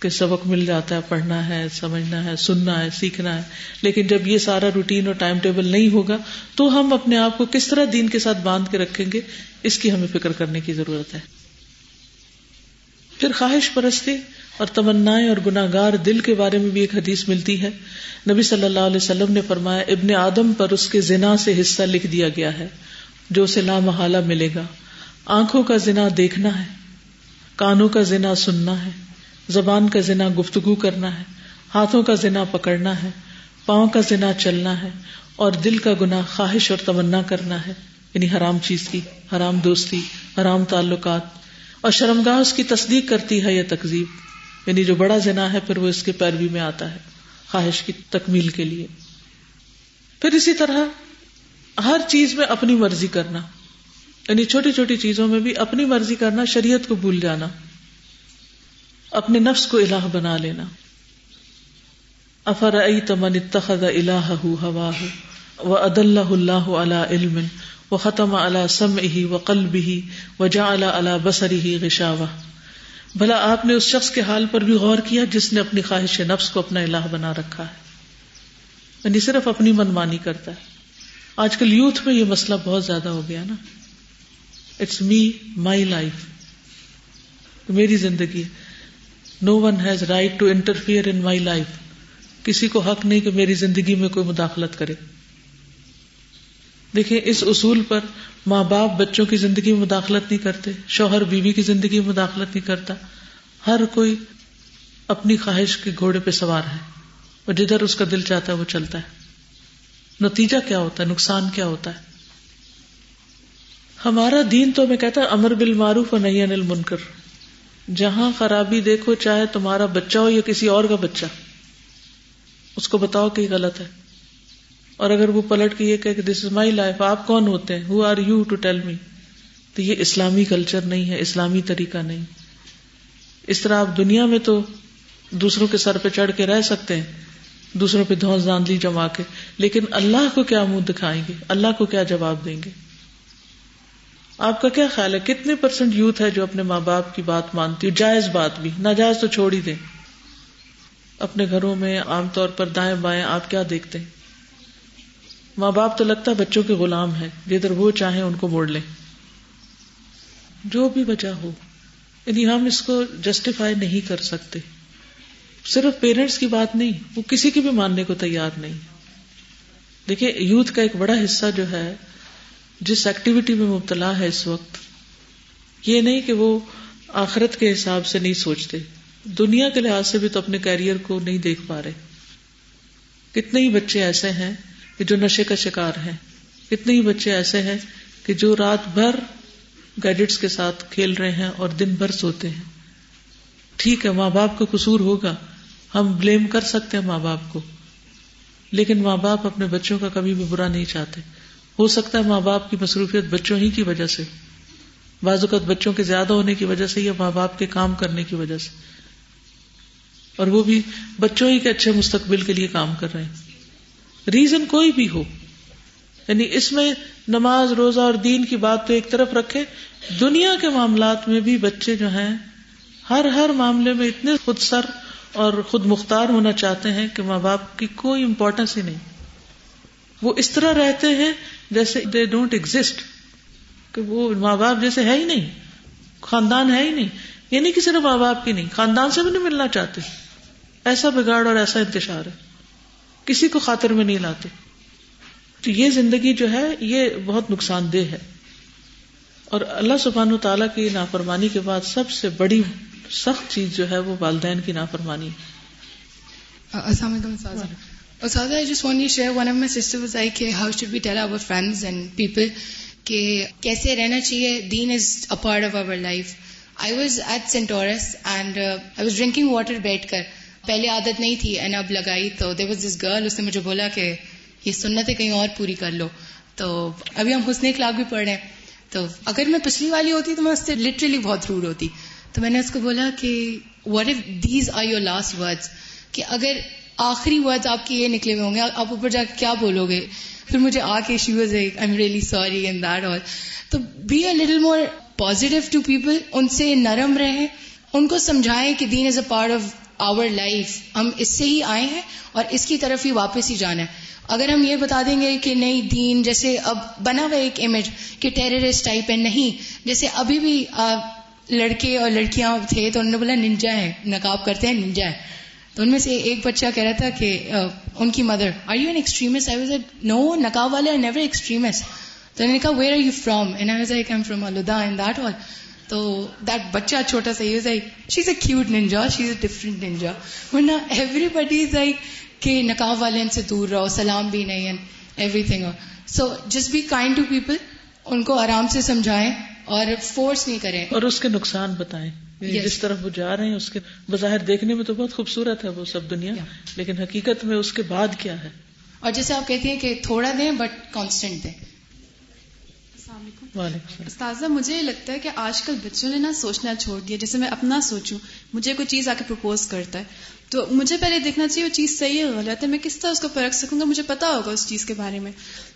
کہ سبق مل جاتا ہے، پڑھنا ہے، سمجھنا ہے، سننا ہے، سیکھنا ہے. لیکن جب یہ سارا روٹین اور ٹائم ٹیبل نہیں ہوگا تو ہم اپنے آپ کو کس طرح دین کے ساتھ باندھ کے رکھیں گے، اس کی ہمیں فکر کرنے کی ضرورت ہے. پھر خواہش پرستی اور تمنائیں اور گناہگار دل کے بارے میں بھی ایک حدیث ملتی ہے. نبی صلی اللہ علیہ وسلم نے فرمایا، ابن آدم پر اس کے زنا سے حصہ لکھ دیا گیا ہے جو اسے لا محالہ ملے گا. آنکھوں کا زنا دیکھنا ہے، کانوں کا زنا سننا ہے، زبان کا زنا گفتگو کرنا ہے، ہاتھوں کا زنا پکڑنا ہے، پاؤں کا زنا چلنا ہے، اور دل کا گناہ خواہش اور تمنا کرنا ہے، یعنی حرام چیز کی، حرام دوستی، حرام تعلقات. اور شرمگاہ اس کی تصدیق کرتی ہے یا تکذیب، یعنی جو بڑا زنا ہے پھر وہ اس کے پیروی میں آتا ہے خواہش کی تکمیل کے لیے. پھر اسی طرح ہر چیز میں اپنی مرضی کرنا، یعنی چھوٹی چھوٹی چیزوں میں بھی اپنی مرضی کرنا، شریعت کو بھول جانا، اپنے نفس کو الہ بنا لینا. افرأیت من اتخذ الہہ ہواہ وأضلہ اللہ علی علم وختم علی سمعہ وقلبہ وجعل علی بصرہ غشاوہ. بھلا آپ نے اس شخص کے حال پر بھی غور کیا جس نے اپنی خواہش نفس کو اپنا الہ بنا رکھا ہے، یعنی صرف اپنی منمانی کرتا ہے. آج کل یوتھ میں یہ مسئلہ بہت زیادہ ہو گیا نا، اٹس می، مائی لائف، میری زندگی، no one has right to interfere in my life. کسی کو حق نہیں کہ میری زندگی میں کوئی مداخلت کرے. دیکھیں اس اصول پر ماں باپ بچوں کی زندگی میں مداخلت نہیں کرتے، شوہر بیوی کی زندگی میں مداخلت نہیں کرتا. ہر کوئی اپنی خواہش کے گھوڑے پہ سوار ہے اور جدھر اس کا دل چاہتا ہے وہ چلتا ہے. نتیجہ کیا ہوتا ہے، نقصان کیا ہوتا ہے؟ ہمارا دین تو ہمیں کہتا ہے امر بالمعروف و نہی عن المنکر. جہاں خرابی دیکھو، چاہے تمہارا بچہ ہو یا کسی اور کا بچہ، اس کو بتاؤ کہ یہ غلط ہے. اور اگر وہ پلٹ کے یہ کہے کہ دس از مائی لائف، آپ کون ہوتے ہیں، who are you to tell me, تو یہ اسلامی کلچر نہیں ہے، اسلامی طریقہ نہیں. اس طرح آپ دنیا میں تو دوسروں کے سر پہ چڑھ کے رہ سکتے ہیں، دوسروں پہ دھونس دھاندلی جما کے، لیکن اللہ کو کیا منہ دکھائیں گے، اللہ کو کیا جواب دیں گے؟ آپ کا کیا خیال ہے کتنے پرسنٹ یوتھ ہے جو اپنے ماں باپ کی بات مانتی ہے، جائز بات بھی، ناجائز تو چھوڑ ہی دیں. اپنے گھروں میں عام طور پر دائیں بائیں آپ کیا دیکھتے ہیں؟ ماں باپ تو لگتا ہے بچوں کے غلام ہیں، جدھر وہ چاہیں ان کو موڑ لیں، جو بھی وجہ ہو. یعنی ہم اس کو جسٹیفائی نہیں کر سکتے. صرف پیرنٹس کی بات نہیں، وہ کسی کی بھی ماننے کو تیار نہیں. دیکھیں یوتھ کا ایک بڑا حصہ جو ہے جس ایکٹیویٹی میں مبتلا ہے اس وقت، یہ نہیں کہ وہ آخرت کے حساب سے نہیں سوچتے، دنیا کے لحاظ سے بھی تو اپنے کیریئر کو نہیں دیکھ پا رہے. کتنے ہی بچے ایسے ہیں کہ جو نشے کا شکار ہیں، کتنے ہی بچے ایسے ہیں کہ جو رات بھر گیجٹس کے ساتھ کھیل رہے ہیں اور دن بھر سوتے ہیں. ٹھیک ہے ماں باپ کا قصور ہوگا، ہم بلیم کر سکتے ہیں ماں باپ کو، لیکن ماں باپ اپنے بچوں کا کبھی بھی برا نہیں چاہتے. ہو سکتا ہے ماں باپ کی مصروفیت بچوں ہی کی وجہ سے، بعض اوقات بچوں کے زیادہ ہونے کی وجہ سے یا ماں باپ کے کام کرنے کی وجہ سے، اور وہ بھی بچوں ہی کے اچھے مستقبل کے لیے کام کر رہے ہیں. ریزن کوئی بھی ہو، یعنی اس میں نماز، روزہ اور دین کی بات تو ایک طرف رکھے، دنیا کے معاملات میں بھی بچے جو ہیں ہر ہر معاملے میں اتنے خود سر اور خود مختار ہونا چاہتے ہیں کہ ماں باپ کی کوئی امپورٹنس ہی نہیں. وہ اس طرح رہتے ہیں جیسے دے ڈونٹ ایگزسٹ، کہ وہ ماں باپ جیسے ہے ہی نہیں، خاندان ہے ہی نہیں. یہ نہیں کہ صرف ماں باپ کی نہیں، خاندان سے بھی نہیں ملنا چاہتے. ایسا بگاڑ اور ایسا انتشار ہے، کسی کو خاطر میں نہیں لاتے. تو یہ زندگی جو ہے یہ بہت نقصان دہ ہے. اور اللہ سبحانہ و تعالیٰ کی نافرمانی کے بعد سب سے بڑی سخت چیز جو ہے وہ والدین کی نافرمانی. السلام علیکم سازا. Asada, I just want to share, one of my sisters was like, how should we tell our friends and people کہ کیسے رہنا چاہیے. دین از a part of our life. I was at Centaurus and uh, I was drinking water بیٹھ کر, پہلے عادت نہیں تھی and اب لگائی. تو there was this girl, اس نے مجھے بولا کہ یہ سنتیں کہیں اور پوری کر لو. تو ابھی ہم حسن اخلاق بھی پڑھ رہے ہیں. تو اگر میں پچھلی والی ہوتی تو میں اس سے لٹرلی بہت روڈ ہوتی. تو میں نے اس کو بولا کہ what if these are your last words, کہ اگر آخری ورڈ آپ کے یہ نکلے ہوئے ہوں گے آپ اوپر جا کے کیا بولو گے. پھر مجھے آ کے she was like I am really sorry and that all. تو be a little more positive to people, ان سے نرم رہیں, ان کو سمجھائیں کہ دین is a part of our life, ہم اس سے ہی آئے ہیں اور اس کی طرف ہی واپس ہی جانا ہے. اگر ہم یہ بتا دیں گے کہ نہیں دین جیسے اب بنا ہوا ایک امیج کہ ٹیررسٹ ٹائپ ہے, نہیں, جیسے ابھی بھی لڑکے اور لڑکیاں تھے تو انہوں نے بولا ننجا ہے, نقاب کرتے ہیں ننجا ہے. تو ان میں سے ایک بچہ کہہ رہا تھا کہ ان کی mother, are you an extremist. I was like no, نقاب والے آر نیور ایکسٹریمسٹ. تو انہوں نے کہا where are you from, and I was like I am from الوداع اینڈ دیٹ آل. تو دیٹ بچہ چھوٹا سا, he was like she is a cute ninja, she is a different ninja. ورنہ ایوری بڈی از لائک کہ نقاب والے ان سے دور رہو, سلام بھی نہیں, and every thing. So just be kind to people, ان کو آرام سے سمجھائیں اور فورس نہیں کریں, اور اس کے نقصان بتائیں. Yes. جس طرف وہ جا رہے ہیں اس کے بظاہر دیکھنے میں تو بہت خوبصورت ہے وہ سب دنیا, yeah. لیکن حقیقت میں اس کے بعد کیا ہے. اور جیسے آپ کہتی ہیں کہ تھوڑا دیں بٹ کانسٹنٹ دیں. السلام علیکم. وعلیکم. استاذہ, مجھے یہ لگتا ہے کہ آج کل بچوں نے نا سوچنا چھوڑ دیا. جیسے میں اپنا سوچوں, مجھے کوئی چیز آ کے پروپوز کرتا ہے تو مجھے پہلے دیکھنا چاہیے وہ چیز صحیح ہے غلط ہے, میں کس طرح اس کو پرکھ سکوں گا, مجھے پتا ہوگا اس چیز کے بارے میں.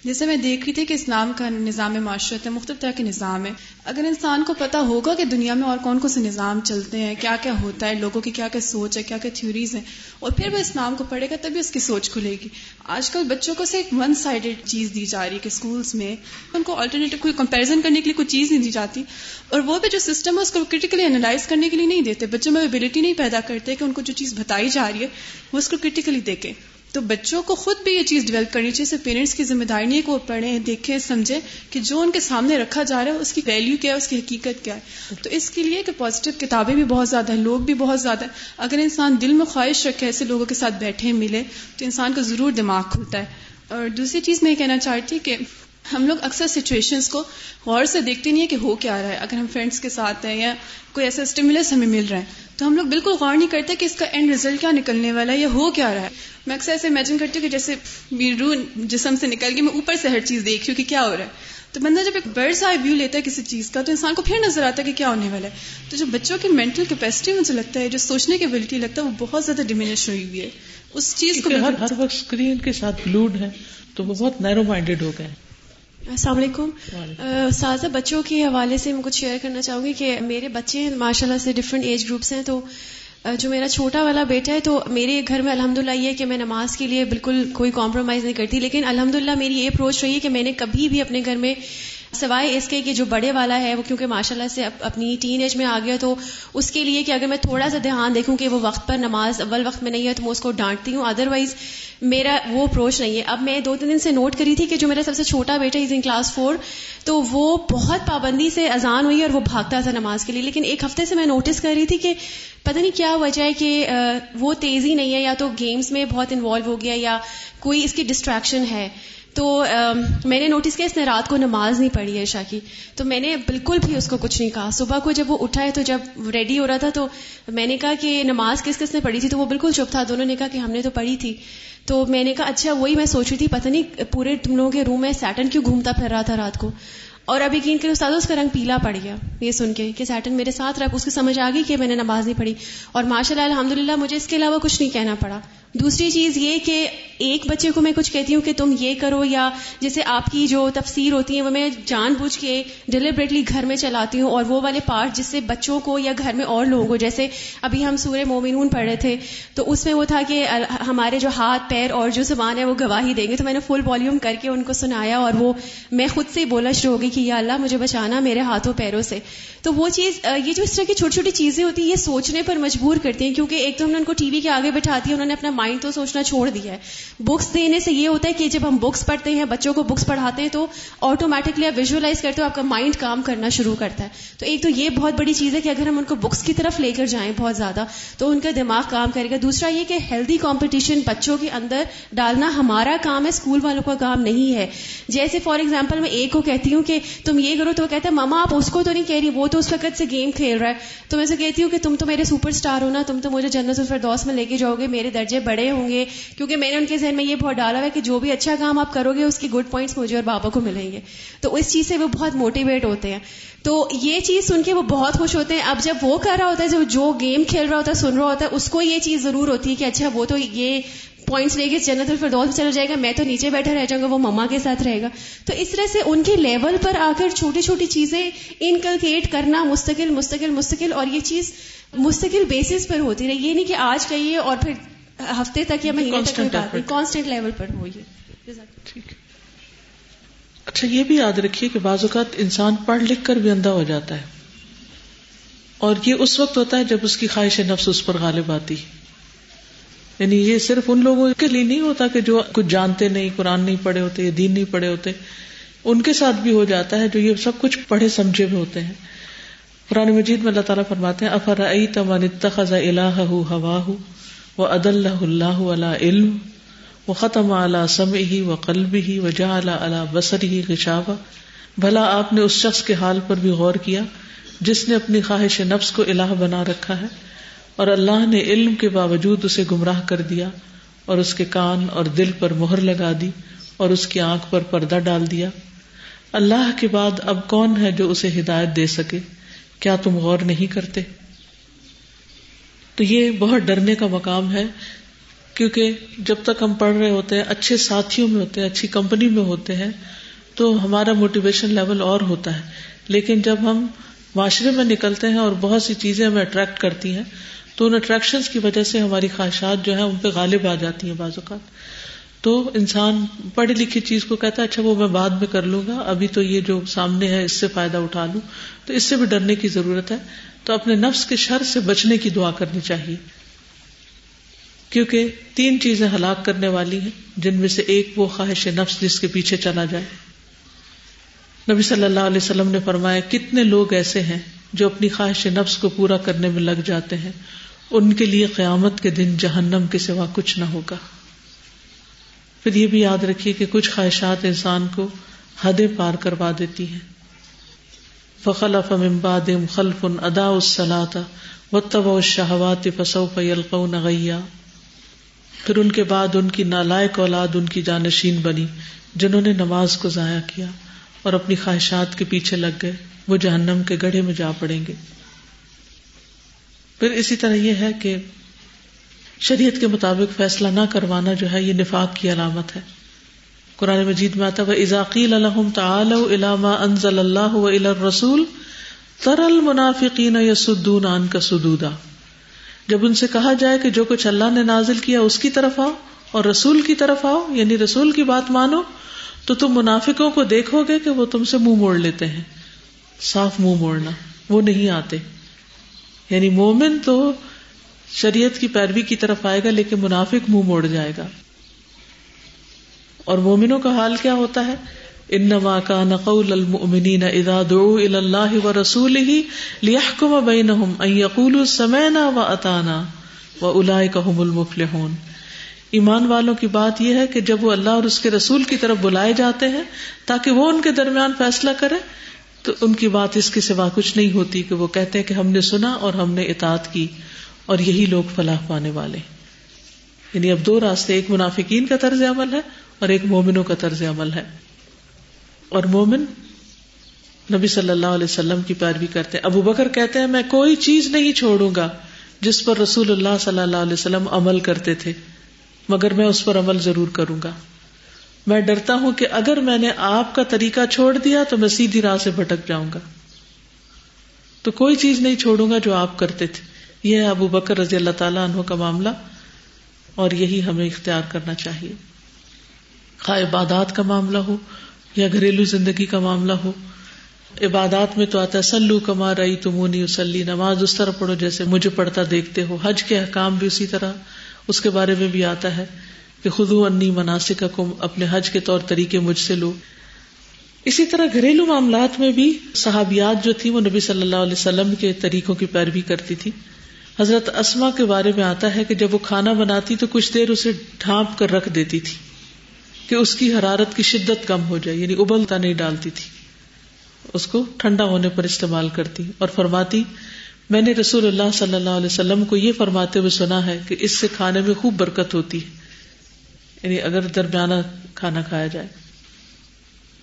جیسے میں دیکھ رہی تھی کہ اسلام کا نظام معاشرت ہے, مختلف طرح کے نظام ہے. اگر انسان کو پتا ہوگا کہ دنیا میں اور کون کون سے نظام چلتے ہیں, کیا کیا ہوتا ہے, لوگوں کی کیا کیا سوچ ہے, کیا کیا تھیوریز ہیں, اور پھر وہ اسلام کو پڑھے گا تبھی اس کی سوچ کھلے گی. آج کل بچوں کو صرف ون سائڈیڈ چیز دی جا رہی ہے کہ اسکولس میں ان کو آلٹرنیٹو کوئی کمپیریزن کرنے کے لیے کوئی چیز نہیں دی جاتی, اور وہ بھی جو سسٹم ہے اس کو کریٹیکلی انالائز کرنے کے لیے نہیں دیتے. بچوں میں ایبلٹی نہیں پیدا کرتے کہ ان کو جو چیز بتائی جا رہی ہے وہ اس کو کریٹیکلی دیکھیں. تو بچوں کو خود بھی یہ چیز ڈیولپ کرنی چاہیے. صرف پیرنٹس کی ذمہ داری نہیں کہ وہ پڑھیں, دیکھیں, سمجھیں کہ جو ان کے سامنے رکھا جا رہا ہے اس کی ویلیو کیا ہے, اس کی حقیقت کیا ہے. تو اس کے لیے کہ پازیٹیو کتابیں بھی بہت زیادہ ہیں, لوگ بھی بہت زیادہ ہیں. اگر انسان دل میں خواہش رکھے ایسے لوگوں کے ساتھ بیٹھے ملے تو انسان کا ضرور دماغ کھلتا ہے. اور دوسری چیز میں یہ کہنا چاہتی کہ ہم لوگ اکثر سچویشنس کو غور سے دیکھتے نہیں ہیں کہ ہو کیا رہا ہے. اگر ہم فرینڈس کے ساتھ ہیں یا کوئی ایسا اسٹیمولس ہمیں مل رہا ہے تو ہم لوگ بالکل غور نہیں کرتے کہ اس کا اینڈ رزلٹ کیا نکلنے والا ہے یا ہو کیا رہا ہے. میں اکثر ایسے امیجن کرتی ہوں کہ جیسے میری روح جسم سے نکل گئی, میں اوپر سے ہر چیز دیکھ رہی ہوں کہ کیا ہو رہا ہے. تو بندہ جب ایک برڈس آئی ویو لیتا ہے کسی چیز کا تو انسان کو پھر نظر آتا ہے کہ کیا ہونے والا ہے. تو جو بچوں کی مینٹل کیپیسٹی مجھے لگتا ہے, جو سوچنے کی ایبلٹی لگتا ہے, وہ بہت زیادہ ڈیمینش ہوئی ہوئی ہے. اس چیز کو ہر ہر وقت اسکرین کے ساتھ گلوڈ ہے تو وہ بہت نیرو مائنڈیڈ ہو گئے ہیں. السلام علیکم. سازہ, بچوں کے حوالے سے میں کچھ شیئر کرنا چاہوں گی کہ میرے بچے ماشاء اللہ سے ڈفرینٹ ایج گروپس ہیں. تو جو میرا چھوٹا والا بیٹا ہے تو میرے گھر میں الحمدللہ یہ ہے کہ میں نماز کے لیے بالکل کوئی کمپرومائز نہیں کرتی, لیکن الحمدللہ میری یہ اپروچ رہی ہے کہ میں نے کبھی بھی اپنے گھر میں سوائے اس کے کہ جو بڑے والا ہے وہ کیونکہ ماشاء اللہ سے اپنی ٹین ایج میں آ گیا تو اس کے لیے کہ اگر میں تھوڑا سا دھیان دیکھوں کہ وہ وقت پر نماز اول وقت میں نہیں ہے تو میں اس کو ڈانٹتی ہوں, ادروائز میرا وہ اپروچ نہیں ہے. اب میں دو تین دن سے نوٹ کری تھی کہ جو میرا سب سے چھوٹا بیٹا از ان کلاس فور تو وہ بہت پابندی سے اذان ہوئی اور وہ بھاگتا تھا نماز کے لیے, لیکن ایک ہفتے سے میں نوٹس کر رہی تھی کہ پتہ نہیں کیا وجہ ہے کہ وہ تیزی نہیں ہے, یا تو گیمز میں بہت انوالو ہو گیا یا کوئی اس کی ڈسٹریکشن ہے. تو میں نے نوٹس کیا اس نے رات کو نماز نہیں پڑھی ہے عشاء کی, تو میں نے بالکل بھی اس کو کچھ نہیں کہا. صبح کو جب وہ اٹھا ہے تو جب ریڈی ہو رہا تھا تو میں نے کہا کہ نماز کس کس نے پڑھی تھی, تو وہ بالکل چپ تھا. دونوں نے کہا کہ ہم نے تو پڑھی تھی. تو میں نے کہا اچھا, وہی میں سوچ رہی تھی پتہ نہیں پورے تم لوگوں کے روم میں سیٹن کیوں گھومتا پھر رہا تھا رات کو. اور اب یقین کریں استاد اس کا رنگ پیلا پڑ گیا یہ سن کے کہ سیٹن میرے ساتھ رکھ. اس کو سمجھ آ گئی کہ میں نے نماز نہیں پڑھی, اور ماشاء اللہ الحمدللہ مجھے اس کے علاوہ کچھ نہیں کہنا پڑا. دوسری چیز یہ کہ ایک بچے کو میں کچھ کہتی ہوں کہ تم یہ کرو, یا جیسے آپ کی جو تفسیر ہوتی ہے وہ میں جان بوجھ کے ڈیلیبریٹلی گھر میں چلاتی ہوں, اور وہ والے پارٹ جس سے بچوں کو یا گھر میں اور لوگوں کو, جیسے ابھی ہم سورہ مومنون پڑھ رہے تھے تو اس میں وہ تھا کہ ہمارے جو ہاتھ پیر اور جو زبان ہے وہ گواہی دیں گے, تو میں نے فل والیوم کر کے ان کو سنایا اور وہ میں خود سے بولنا شروع ہو گئی کہ یا اللہ مجھے بچانا میرے ہاتھوں پیروں سے. تو وہ چیز, یہ جو اس طرح کی چھوٹی چھوٹی چیزیں ہوتی ہیں یہ سوچنے پر مجبور کرتی ہیں, کیونکہ ایک تو ہم نے ان کو ٹی وی کے آگے بٹھاتی ہے, انہوں نے اپنا مائنڈ تو سوچنا چھوڑ دیا ہے. بکس دینے سے یہ ہوتا ہے کہ جب ہم بکس پڑھتے ہیں, بچوں کو بکس پڑھاتے ہیں, تو آٹومیٹکلی آپ ویژوائز کرتے ہو, آپ کا مائنڈ کام کرنا شروع کرتا ہے. تو ایک تو یہ بہت بڑی چیز ہے کہ اگر ہم ان کو بکس کی طرف لے کر جائیں بہت زیادہ تو ان کا دماغ کام کرے گا. دوسرا یہ کہ ہیلدی کمپٹیشن بچوں کے اندر ڈالنا ہمارا کام ہے, اسکول والوں کا کام نہیں ہے. جیسے فار ایگزامپل میں ایک کو کہتی ہوں کہ تم یہ کرو تو وہ کہتا ہے ماما آپ اس کو تو نہیں کہہ رہی, وہ تو اس وقت سے گیم کھیل رہا ہے. تو میں اسے کہتی ہوں کہ تم تو میرے سپر اسٹار ہو نا, تم تو مجھے جنت الفردوس میں لے کے جاؤ گے, میرے درجے بڑے ہوں گے. کیونکہ میں نے ان کے ذہن میں یہ بہت ڈالا ہوا ہے کہ جو بھی اچھا کام آپ کرو گے اس کے گڈ پوائنٹس مجھے اور بابا کو ملیں گے. تو اس چیز سے وہ بہت موٹیویٹ ہوتے ہیں. تو یہ چیز سن کے وہ بہت خوش ہوتے ہیں. اب جب وہ کر رہا ہوتا ہے, جو جو گیم کھیل رہا ہوتا ہے, سن رہا ہوتا ہے, اس کو یہ چیز ضرور ہوتی ہے کہ اچھا وہ تو یہ پوائنٹس لے کے جنت الفردوس میں چلا جائے گا, میں تو نیچے بیٹھا رہ جاؤں گا, وہ مما کے ساتھ رہے گا. تو اس طرح سے ان کے لیول پر آ کر چھوٹی چھوٹی چیزیں انکلکیٹ کرنا مستقل مستقل مستقل اور یہ چیز مستقل بیسس پر ہوتی رہے. یہ نہیں کہ آج کہیے اور پھر ہفتے تک یا مہینے تک, کانسٹنٹ لیول پر ہو. یہ ٹھیک ہے. اچھا یہ بھی یاد رکھیے کہ بعض اوقات انسان پڑھ لکھ کر بھی اندھا ہو جاتا ہے, اور یہ اس وقت ہوتا ہے جب اس کی خواہش نفس اس پر غالب آتی ہے. یعنی یہ صرف ان لوگوں کے لیے نہیں ہوتا کہ جو کچھ جانتے نہیں, قرآن نہیں پڑھے ہوتے یا دین نہیں پڑھے ہوتے, ان کے ساتھ بھی ہو جاتا ہے جو یہ سب کچھ پڑھے سمجھے ہوئے ہوتے ہیں. قرآن مجید میں اللہ تعالیٰ فرماتے ہیں أَفَرَأَيْتَ مَنِ اتَّخَذَ إِلَٰهَهُ هَوَاهُ وَأَضَلَّهُ اللَّهُ عَلَىٰ عِلْمٍ وختم علی سمعہ وقلبہ وجعل علی بصرہ غشاوہ. بھلا آپ نے اس شخص کے حال پر بھی غور کیا جس نے اپنی خواہش نفس کو الہ بنا رکھا ہے, اور اللہ نے علم کے باوجود اسے گمراہ کر دیا, اور اس کے کان اور دل پر مہر لگا دی, اور اس کی آنکھ پر پردہ ڈال دیا. اللہ کے بعد اب کون ہے جو اسے ہدایت دے سکے؟ کیا تم غور نہیں کرتے؟ تو یہ بہت ڈرنے کا مقام ہے, کیونکہ جب تک ہم پڑھ رہے ہوتے ہیں, اچھے ساتھیوں میں ہوتے ہیں, اچھی کمپنی میں ہوتے ہیں, تو ہمارا موٹیویشن لیول اور ہوتا ہے. لیکن جب ہم معاشرے میں نکلتے ہیں اور بہت سی چیزیں ہمیں اٹریکٹ کرتی ہیں, تو ان اٹریکشنز کی وجہ سے ہماری خواہشات جو ہیں ان پہ غالب آ جاتی ہیں بعض اوقات. تو انسان پڑھی لکھی چیز کو کہتا ہے اچھا وہ میں بعد میں کر لوں گا, ابھی تو یہ جو سامنے ہے اس سے فائدہ اٹھا لوں. تو اس سے بھی ڈرنے کی ضرورت ہے. تو اپنے نفس کے شر سے بچنے کی دعا کرنی چاہیے, کیونکہ تین چیزیں ہلاک کرنے والی ہیں, جن میں سے ایک وہ خواہش نفس جس کے پیچھے چلا جائے. نبی صلی اللہ علیہ وسلم نے فرمایا کتنے لوگ ایسے ہیں جو اپنی خواہش نفس کو پورا کرنے میں لگ جاتے ہیں, ان کے لیے قیامت کے دن جہنم کے سوا کچھ نہ ہوگا. پھر یہ بھی یاد رکھیے کہ کچھ خواہشات انسان کو حدیں پار کروا دیتی ہیں. فَخَلَفَ مِن بَعْدِهِمْ خَلْفٌ أَضَاعُوا الصَّلَاةَ وَاتَّبَعُوا الشَّهَوَاتِ فَسَوْفَ يَلْقَوْنَ غَيًّا. پھر ان کے بعد ان کی نالائق اولاد ان کی جانشین بنی, جنہوں نے نماز کو ضائع کیا اور اپنی خواہشات کے پیچھے لگ گئے, وہ جہنم کے گڑھے میں جا پڑیں گے. پھر اسی طرح یہ ہے کہ شریعت کے مطابق فیصلہ نہ کروانا جو ہے یہ نفاق کی علامت ہے. قرآن مجید میں آتا وَإِذَا قِيلَ لَهُمْ تَعَالَوْا إِلَى مَا أَنزَلَ اللَّهُ وَإِلَى الرَّسُولِ تَرَى الْمُنَافِقِينَ يَصُدُّونَ عَنكَ صُدُودًا. جب ان سے کہا جائے کہ جو کچھ اللہ نے نازل کیا اس کی طرف آؤ اور رسول کی طرف آؤ, یعنی رسول کی بات مانو, تو تم منافقوں کو دیکھو گے کہ وہ تم سے منہ موڑ لیتے ہیں. صاف منہ موڑنا, وہ نہیں آتے. یعنی مومن تو شریعت کی پیروی کی طرف آئے گا لیکن منافق منہ موڑ جائے گا. اور مومنوں کا حال کیا ہوتا ہے؟ انما كان قول المؤمنين اذا دعوا الى الله ورسوله ليحكم بينهم ان يقولوا سمعنا واطعنا واولئك هم المفلحون. ایمان والوں کی بات یہ ہے کہ جب وہ اللہ اور اس کے رسول کی طرف بلائے جاتے ہیں تاکہ وہ ان کے درمیان فیصلہ کرے, تو ان کی بات اس کے سوا کچھ نہیں ہوتی کہ وہ کہتے ہیں کہ ہم نے سنا اور ہم نے اطاعت کی, اور یہی لوگ فلاح پانے والے. یعنی اب دو راستے, ایک منافقین کا طرز عمل ہے اور ایک مومنوں کا طرز عمل ہے. اور مومن نبی صلی اللہ علیہ وسلم کی پیروی کرتے ہیں. ابو بکر کہتے ہیں میں کوئی چیز نہیں چھوڑوں گا جس پر رسول اللہ صلی اللہ علیہ وسلم عمل کرتے تھے, مگر میں اس پر عمل ضرور کروں گا. میں ڈرتا ہوں کہ اگر میں نے آپ کا طریقہ چھوڑ دیا تو میں سیدھی راہ سے بھٹک جاؤں گا. تو کوئی چیز نہیں چھوڑوں گا جو آپ کرتے تھے. یہ ہے ابو بکر رضی اللہ تعالیٰ عنہ کا معاملہ, اور یہی ہمیں اختیار کرنا چاہیے. خواہ عبادات کا معاملہ ہو یا گھریلو زندگی کا معاملہ ہو. عبادات میں تو آتا ہے سلو کما رئی تمونی اسلی, نماز اس طرح پڑھو جیسے مجھے پڑھتا دیکھتے ہو. حج کے احکام بھی اسی طرح, اس کے بارے میں بھی آتا ہے کہ خذوا انی مناسککم، اپنے حج کے طور طریقے مجھ سے لو. اسی طرح گھریلو معاملات میں بھی صحابیات جو تھی وہ نبی صلی اللہ علیہ وسلم کے طریقوں کی پیروی کرتی تھی. حضرت اسماء کے بارے میں آتا ہے کہ جب وہ کھانا بناتی تو کچھ دیر اسے ڈھانپ کر رکھ دیتی تھی کہ اس کی حرارت کی شدت کم ہو جائے، یعنی ابلتا نہیں ڈالتی تھی، اس کو ٹھنڈا ہونے پر استعمال کرتی. اور فرماتی میں نے رسول اللہ صلی اللہ علیہ وسلم کو یہ فرماتے ہوئے سنا ہے کہ اس سے کھانے میں خوب برکت ہوتی ہے، یعنی اگر درمیانہ کھانا کھایا جائے.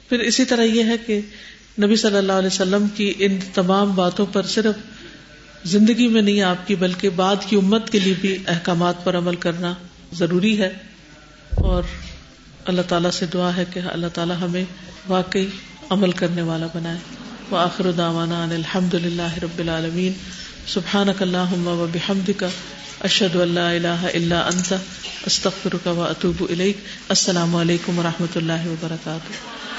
پھر اسی طرح یہ ہے کہ نبی صلی اللہ علیہ وسلم کی ان تمام باتوں پر صرف زندگی میں نہیں آپ کی بلکہ بعد کی امت کے لیے بھی احکامات پر عمل کرنا ضروری ہے. اور اللہ تعالیٰ سے دعا ہے کہ اللہ تعالیٰ ہمیں واقعی عمل کرنے والا بنائے. وآخر دعوانا ان الحمد للہ رب العالمین. سبحانک اللہم و بحمدک، اشہد ان لا الہ الا انت، استغفرک و اتوب الیک. السلام علیکم و رحمۃ اللہ وبرکاتہ.